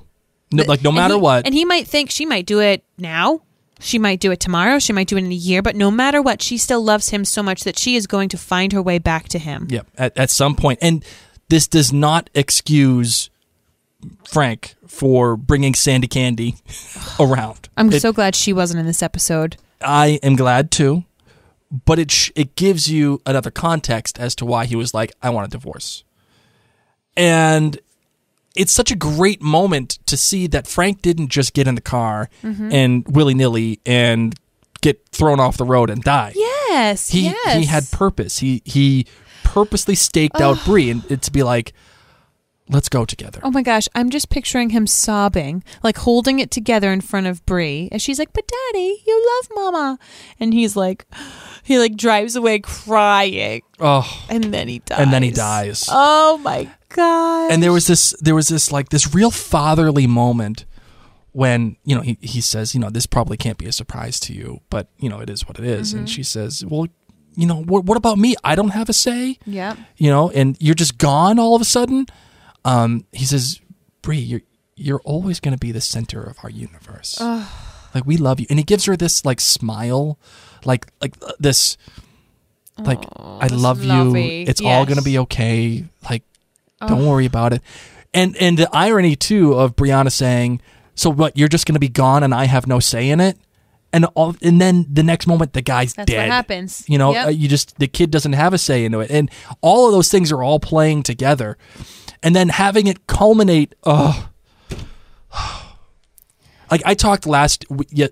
No, like no matter and he, what. And he might think she might do it now. She might do it tomorrow. She might do it in a year. But no matter what, she still loves him so much that she is going to find her way back to him. Yep. At, at some point. And this does not excuse Frank for bringing Sandy Candy around. I'm it, so glad she wasn't in this episode. I am glad too, but it sh- it gives you another context as to why he was like, I want a divorce. And it's such a great moment to see that Frank didn't just get in the car mm-hmm. and willy-nilly and get thrown off the road and die. Yes, he, yes. He had purpose. He, he purposely staked oh. out Bree and to be like, let's go together. Oh my gosh, I'm just picturing him sobbing, like holding it together in front of Bree. And she's like, but Daddy, you love Mama. And he's like, he like drives away crying. Oh. And then he dies. And then he dies. Oh my gosh. And there was this, there was this like this real fatherly moment when, you know, he, he says, you know, this probably can't be a surprise to you, but you know, it is what it is. Mm-hmm. And she says, well, you know, what, what about me? I don't have a say. Yeah. You know, and you're just gone all of a sudden. Um, he says, Bree, you're, you're always going to be the center of our universe. Ugh. Like, we love you. And it gives her this, like, smile, like, like uh, this, like, aww, I love lovey. You. It's yes. all going to be okay. Like, ugh. Don't worry about it. And and the irony, too, of Brianna saying, so what, you're just going to be gone and I have no say in it? And all, and then the next moment, the guy's That's dead. That's what happens. You know, yep. you just, the kid doesn't have a say into it. And all of those things are all playing together. And then having it culminate, oh. Like, I talked last,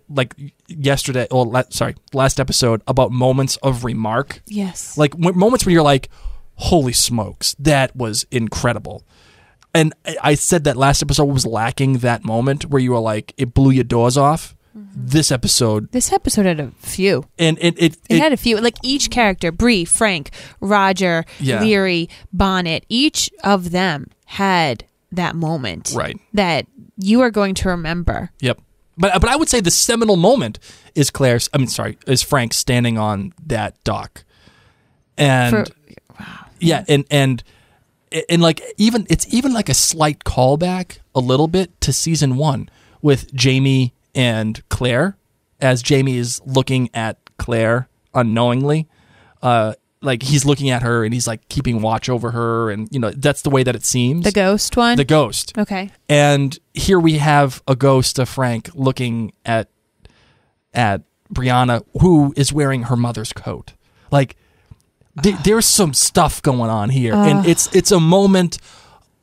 like, yesterday, or la- sorry, last episode about moments of remark. Yes. Like, w- moments where you're like, holy smokes, that was incredible. And I-, I said that last episode was lacking that moment where you were like, it blew your doors off. Mm-hmm. This episode. This episode had a few. And it... It, it, it had a few. Like, each character, Bree, Frank, Roger, yeah. Leary, Bonnet, each of them had that moment. Right. That... you are going to remember. Yep. But but I would say the seminal moment is Claire's, I mean, sorry, is Frank standing on that dock. And, For, wow. yeah, and, and, and like, even, it's even like a slight callback a little bit to season one with Jamie and Claire, as Jamie is looking at Claire unknowingly. Uh, like, he's looking at her and he's like keeping watch over her, and you know, that's the way that it seems. The ghost one? The ghost. Okay. And here we have a ghost of Frank looking at at Brianna, who is wearing her mother's coat. Like, th- uh. there's some stuff going on here. Uh. And it's it's a moment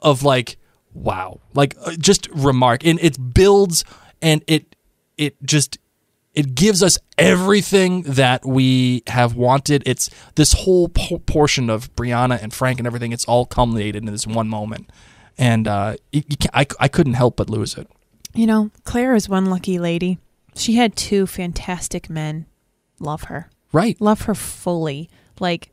of like, wow. Like, uh, just remark. And it builds, and it it just... it gives us everything that we have wanted. It's this whole po- portion of Brianna and Frank and everything. It's all culminated in this one moment. And uh, you, you I, I couldn't help but lose it. You know, Claire is one lucky lady. She had two fantastic men love her. Right. Love her fully. Like,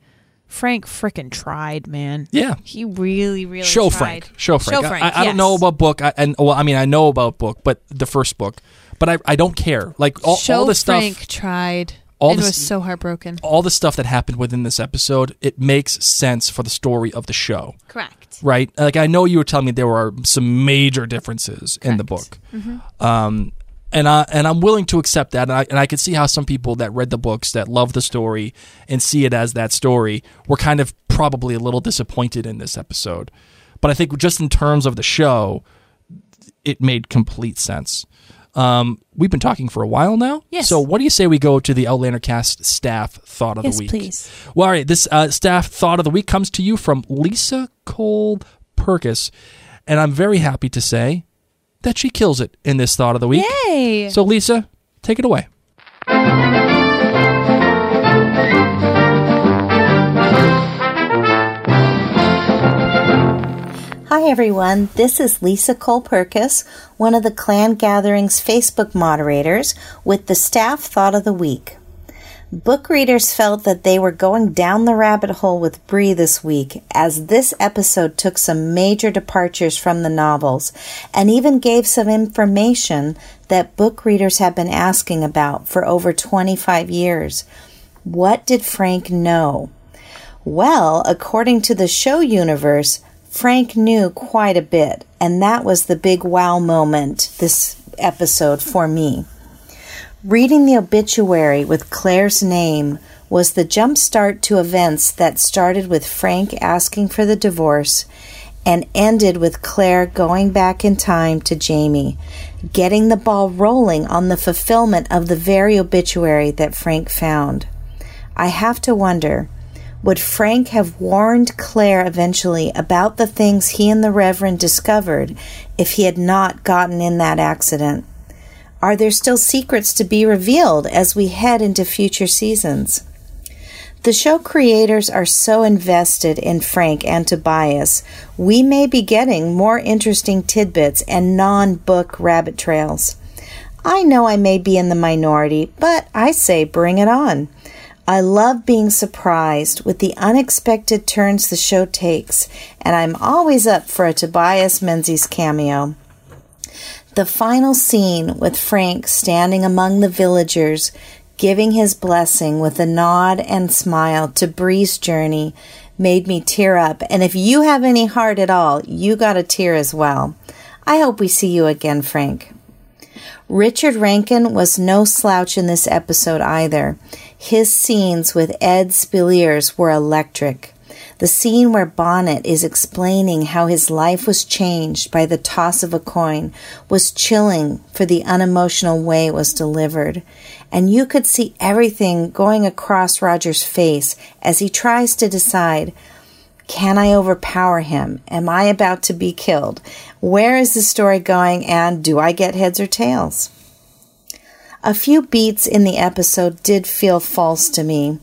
Frank frickin' tried, man. Yeah. He really, really Show tried. Frank. Show Frank. Show Frank. I, I, yes. I don't know about book. I, and well, I mean, I know about book, but the first book. But I I don't care. Like, all, all the stuff... Frank tried. All it this, was so heartbroken. All the stuff that happened within this episode, it makes sense for the story of the show. Correct. Right? Like, I know you were telling me there were some major differences Correct. in the book. Mm-hmm. Um, and, I, and I'm willing to accept that. And I, and I could see how some people that read the books, that love the story, and see it as that story, were kind of probably a little disappointed in this episode. But I think just in terms of the show, it made complete sense. Um, we've been talking for a while now. Yes. So what do you say we go to the Outlander Cast staff thought of yes, the week? Yes, please. Well, all right. This uh, staff thought of the week comes to you from Lisa Cole Perkis. And I'm very happy to say that she kills it in this thought of the week. Yay! So Lisa, take it away. Hi everyone, this is Lisa Cole Perkis, one of the Clan Gathering's Facebook moderators, with the staff thought of the week. Book readers felt that they were going down the rabbit hole with Bree this week, as this episode took some major departures from the novels, and even gave some information that book readers have been asking about for over twenty-five years. What did Frank know? Well, according to the show universe, Frank knew quite a bit, and that was the big wow moment this episode for me. Reading the obituary with Claire's name was the jumpstart to events that started with Frank asking for the divorce and ended with Claire going back in time to Jamie, getting the ball rolling on the fulfillment of the very obituary that Frank found. I have to wonder... would Frank have warned Claire eventually about the things he and the Reverend discovered if he had not gotten in that accident? Are there still secrets to be revealed as we head into future seasons? The show creators are so invested in Frank and Tobias, we may be getting more interesting tidbits and non-book rabbit trails. I know I may be in the minority, but I say bring it on. I love being surprised with the unexpected turns the show takes, and I'm always up for a Tobias Menzies cameo. The final scene with Frank standing among the villagers, giving his blessing with a nod and smile to Bree's journey, made me tear up. And if you have any heart at all, you got to tear as well. I hope we see you again, Frank. Richard Rankin was no slouch in this episode either. His scenes with Ed Speleers were electric. The scene where Bonnet is explaining how his life was changed by the toss of a coin was chilling for the unemotional way it was delivered, and you could see everything going across Roger's face as he tries to decide, can I overpower him? Am I about to be killed? Where is the story going, and do I get heads or tails? A few beats in the episode did feel false to me.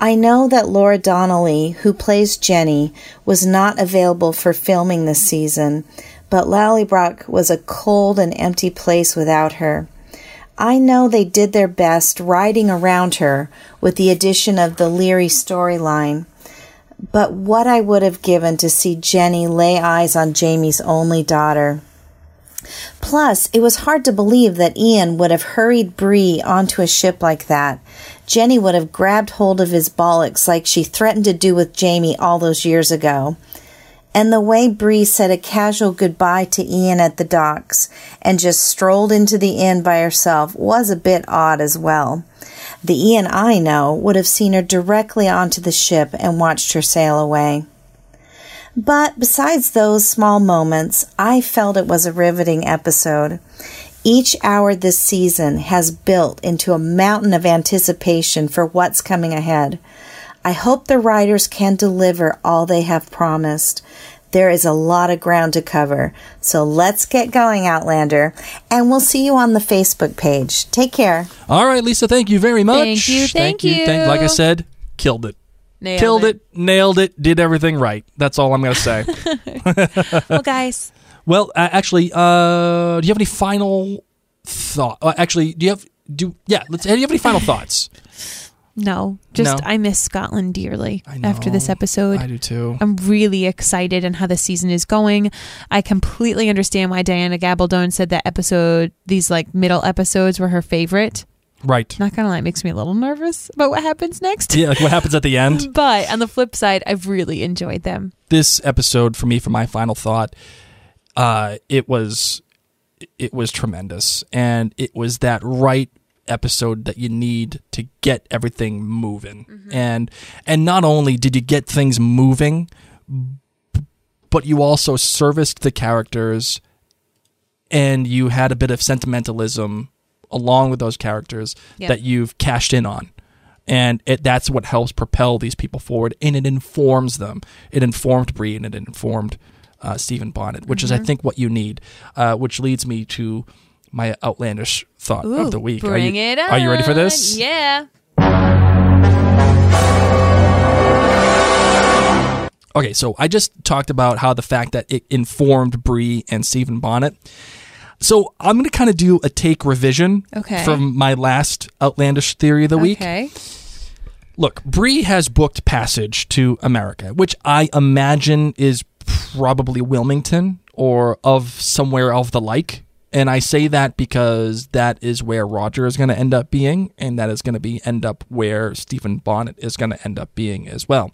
I know that Laura Donnelly, who plays Jenny, was not available for filming this season, but Lallybrock was a cold and empty place without her. I know they did their best riding around her with the addition of the Leary storyline, but what I would have given to see Jenny lay eyes on Jamie's only daughter. Plus, it was hard to believe that Ian would have hurried Bree onto a ship like that. Jenny would have grabbed hold of his bollocks like she threatened to do with Jamie all those years ago. And the way Bree said a casual goodbye to Ian at the docks and just strolled into the inn by herself was a bit odd as well. The Ian I know would have seen her directly onto the ship and watched her sail away. But besides those small moments, I felt it was a riveting episode. Each hour this season has built into a mountain of anticipation for what's coming ahead. I hope the writers can deliver all they have promised. There is a lot of ground to cover. So let's get going, Outlander. And we'll see you on the Facebook page. Take care. All right, Lisa, thank you very much. Thank you, thank, thank you. you. Thank, like I said, killed it. Nailed Killed it. it, nailed it, did everything right. That's all I'm going to say. Well, guys. Well, uh, actually, uh, do you have any final thought? Uh, actually, do you have do yeah? Let's. Do you have any final thoughts? No, just no. I miss Scotland dearly I know, after this episode. I do too. I'm really excited on how the season is going. I completely understand why Diana Gabaldon said that episode, these like middle episodes, were her favorite. Right. Not gonna lie, it makes me a little nervous about what happens next. Yeah, like what happens at the end. But on the flip side, I've really enjoyed them. This episode, for me, for my final thought, uh, it was it was tremendous. And it was that right episode that you need to get everything moving. Mm-hmm. And and not only did you get things moving, but you also serviced the characters, and you had a bit of sentimentalism along with those characters yep. that you've cashed in on. And it, that's what helps propel these people forward, and it informs them. It informed Bree, and it informed uh, Stephen Bonnet, which mm-hmm. is, I think, what you need, uh, which leads me to my outlandish thought Ooh, of the week. Bring are you, it on. Are you ready for this? Yeah. Okay, so I just talked about how the fact that it informed Bree and Stephen Bonnet. So I'm going to kind of do a take revision okay. from my last outlandish theory of the week. Okay. Look, Bree has booked passage to America, which I imagine is probably Wilmington or of somewhere of the like. And I say that because that is where Roger is going to end up being, and that is going to be end up where Stephen Bonnet is going to end up being as well.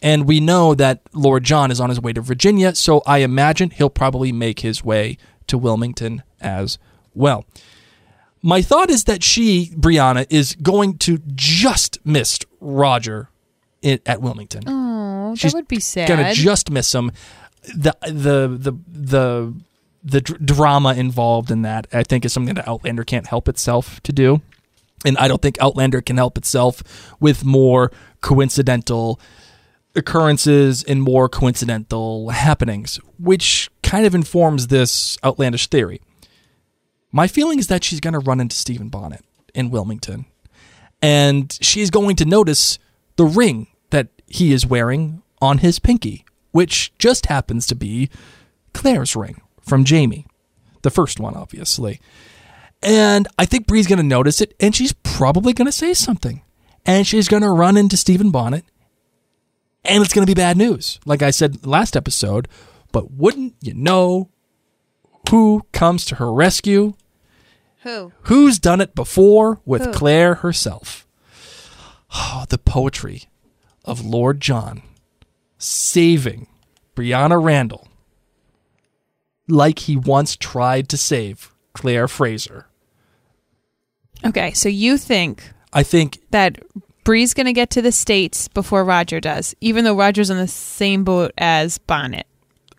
And we know that Lord John is on his way to Virginia, so I imagine he'll probably make his way to Wilmington as well. My thought is that she, Brianna, is going to just miss Roger in, at Wilmington. Oh, that She's would be sad. Gonna just miss him. The the the the the dr- drama involved in that, I think, is something that Outlander can't help itself to do, and I don't think Outlander can help itself with more coincidental occurrences and more coincidental happenings, which kind of informs this outlandish theory. My feeling is that she's going to run into Stephen Bonnet in Wilmington, and she's going to notice the ring that he is wearing on his pinky, which just happens to be Claire's ring from Jamie, the first one, obviously. And I think Bree's going to notice it, and she's probably going to say something, and she's going to run into Stephen Bonnet. And it's going to be bad news, like I said last episode. But wouldn't you know who comes to her rescue? Who? Who's done it before with who? Claire herself. Oh, the poetry of Lord John saving Brianna Randall like he once tried to save Claire Fraser. Okay, so you think... I think... that Bree's going to get to the States before Roger does, even though Roger's on the same boat as Bonnet.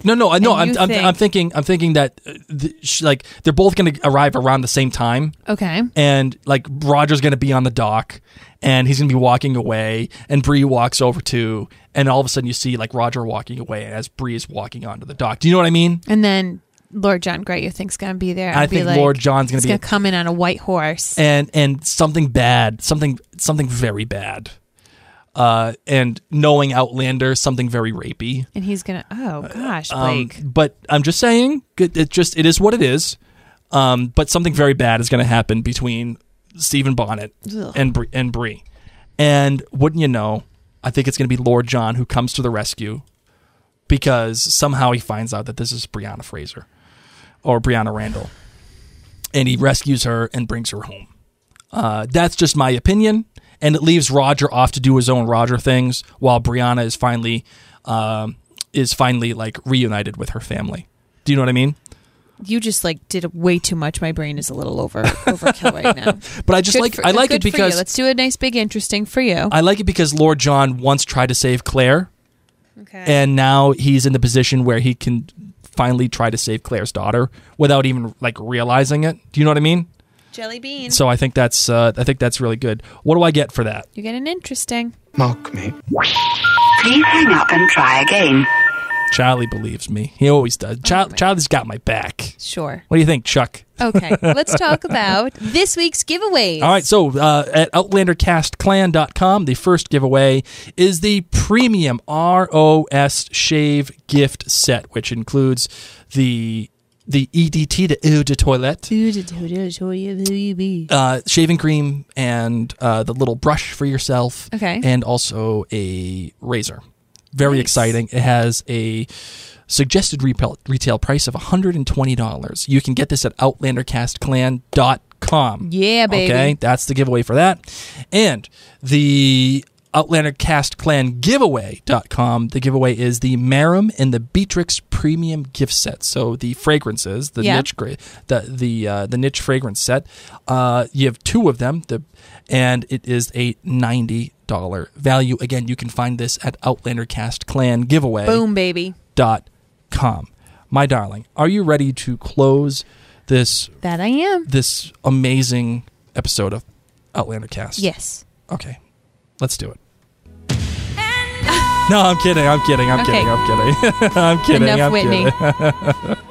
No, no, no. I'm, think- I'm, I'm thinking, I'm thinking that uh, the, sh- like they're both going to arrive around the same time. Okay. And like Roger's going to be on the dock, and he's going to be walking away, and Bree walks over too, and all of a sudden you see like Roger walking away as Bree is walking onto the dock. Do you know what I mean? And then Lord John Grey, you think's going to be there? And I be think like, Lord John's going to be going to come in on a white horse, and and something bad, something something very bad. Uh, and knowing Outlander, something very rapey. And he's going to, oh gosh, Blake. Um, but I'm just saying, it just it is what it is. Um, but something very bad is going to happen between Stephen Bonnet Ugh. and Br- and Bree. And wouldn't you know, I think it's going to be Lord John who comes to the rescue because somehow he finds out that this is Brianna Fraser or Brianna Randall. And he rescues her and brings her home. Uh, that's just my opinion. And it leaves Roger off to do his own Roger things while Brianna is finally um, is finally like reunited with her family. Do you know what I mean? You just like did way too much. My brain is a little over overkill right now. But I just good like for, I like it because let's do a nice big interesting for you. I like it because Lord John once tried to save Claire, okay, and now he's in the position where he can finally try to save Claire's daughter without even like realizing it. Do you know what I mean? Jelly bean. So I think that's uh, I think that's really good. What do I get for that? You get an interesting. Mock me. Please hang up and try again. Charlie believes me. He always does. Oh, Char- Charlie's got my back. Sure. What do you think, Chuck? Okay, let's talk about this week's giveaways. All right, so uh, at Outlander Cast Clan dot com, the first giveaway is the premium R O S shave gift set, which includes the... the E D T, the eau de toilette, eau de toilette, uh, shaving cream, and uh, the little brush for yourself, okay, and also a razor. Very nice. Exciting. It has a suggested retail price of one hundred twenty dollars. You can get this at Outlander Cast Clan dot com. Yeah, baby. Okay, that's the giveaway for that. And the... Outlander Cast Clan Giveaway dot com. The giveaway is the Marum and the Beatrix premium gift set. So the fragrances, the yeah. niche, the the uh, the niche fragrance set. Uh, you have two of them, the, and it is a ninety dollar value. Again, you can find this at Outlander Cast Clan Giveaway. Boom, baby. Dot com. My darling, are you ready to close this? That I am. This amazing episode of Outlander Cast. Yes. Okay. Let's do it. No, I'm kidding. I'm kidding. I'm okay. kidding. I'm kidding. I'm kidding. Enough, I'm Whitney. Kidding.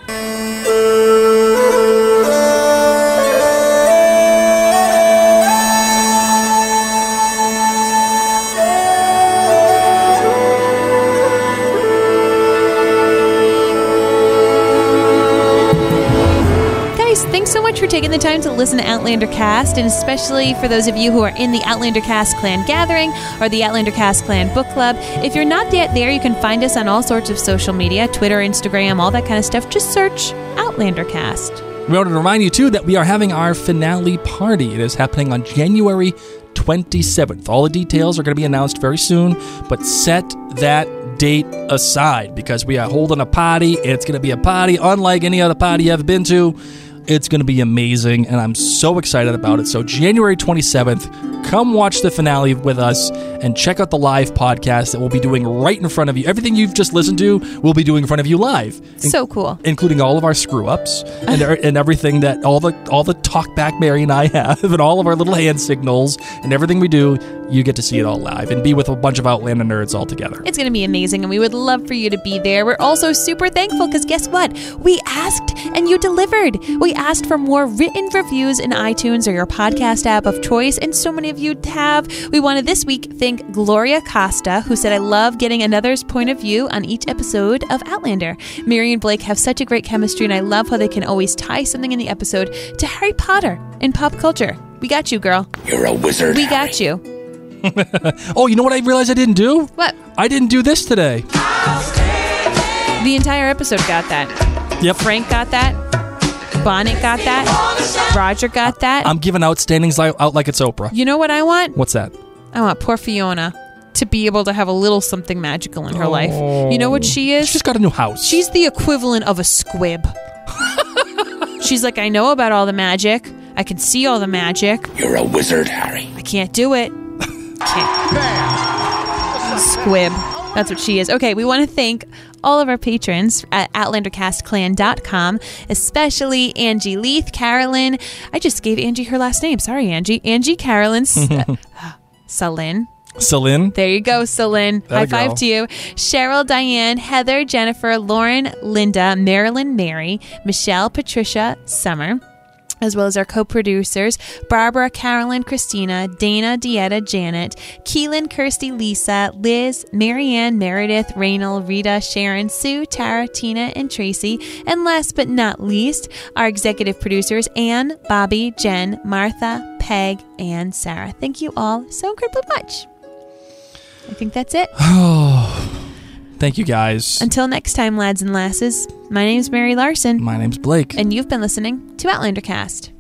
Thanks so much for taking the time to listen to Outlander Cast, and especially for those of you who are in the Outlander Cast Clan Gathering or the Outlander Cast Clan Book Club. If you're not yet there, you can find us on all sorts of social media, Twitter, Instagram, all that kind of stuff. Just search Outlander Cast. We want to remind you, too, that we are having our finale party. It is happening on January twenty-seventh. All the details are going to be announced very soon, but set that date aside because we are holding a party. It's going to be a party unlike any other party I've been to. It's going to be amazing, and I'm so excited about it. So January twenty-seventh, come watch the finale with us and check out the live podcast that we'll be doing right in front of you. Everything you've just listened to, we'll be doing in front of you live. So cool. Including all of our screw-ups and and everything that all the all the talk back Mary and I have and all of our little hand signals and everything we do, you get to see it all live and be with a bunch of Outlander nerds all together. It's going to be amazing, and we would love for you to be there. We're also super thankful because guess what? We asked and you delivered. We asked for more written reviews in iTunes or your podcast app of choice, and so many of you have. We want to this week thank Gloria Costa, who said, "I love getting another's point of view on each episode of Outlander. Mary and Blake have such a great chemistry, and I love how they can always tie something in the episode to Harry Potter and pop culture." We got you, girl. You're a wizard. We Harry. Got you. Oh, you know what I realized I didn't do? What? I didn't do this today. The entire episode got that. Yep. Frank got that. Bonnet got that. Roger got that. I'm giving out standings out like it's Oprah. You know what I want? What's that? I want poor Fiona to be able to have a little something magical in her oh. life. You know what she is? She's got a new house. She's the equivalent of a squib. She's like, I know about all the magic. I can see all the magic. You're a wizard, Harry. I can't do it. Can't. Squib. That's what she is. Okay, we want to thank all of our patrons at Outlander Cast Clan dot com, especially Angie Leith, Carolyn. I just gave Angie her last name. Sorry, Angie. Angie Carolyn Salin. Celine. There you go, Celine. High five to you. Cheryl, Diane, Heather, Jennifer, Lauren, Linda, Marilyn, Mary, Michelle, Patricia, Summer, as well as our co-producers, Barbara, Carolyn, Christina, Dana, Dieta, Janet, Keelan, Kirsty, Lisa, Liz, Marianne, Meredith, Raynal, Rita, Sharon, Sue, Tara, Tina, and Tracy. And last but not least, our executive producers, Anne, Bobby, Jen, Martha, Peg, and Sarah. Thank you all so incredibly much. I think that's it. Oh, thank you, guys. Until next time, lads and lasses, my name's Mary Larson. My name's Blake. And you've been listening to Outlander Cast.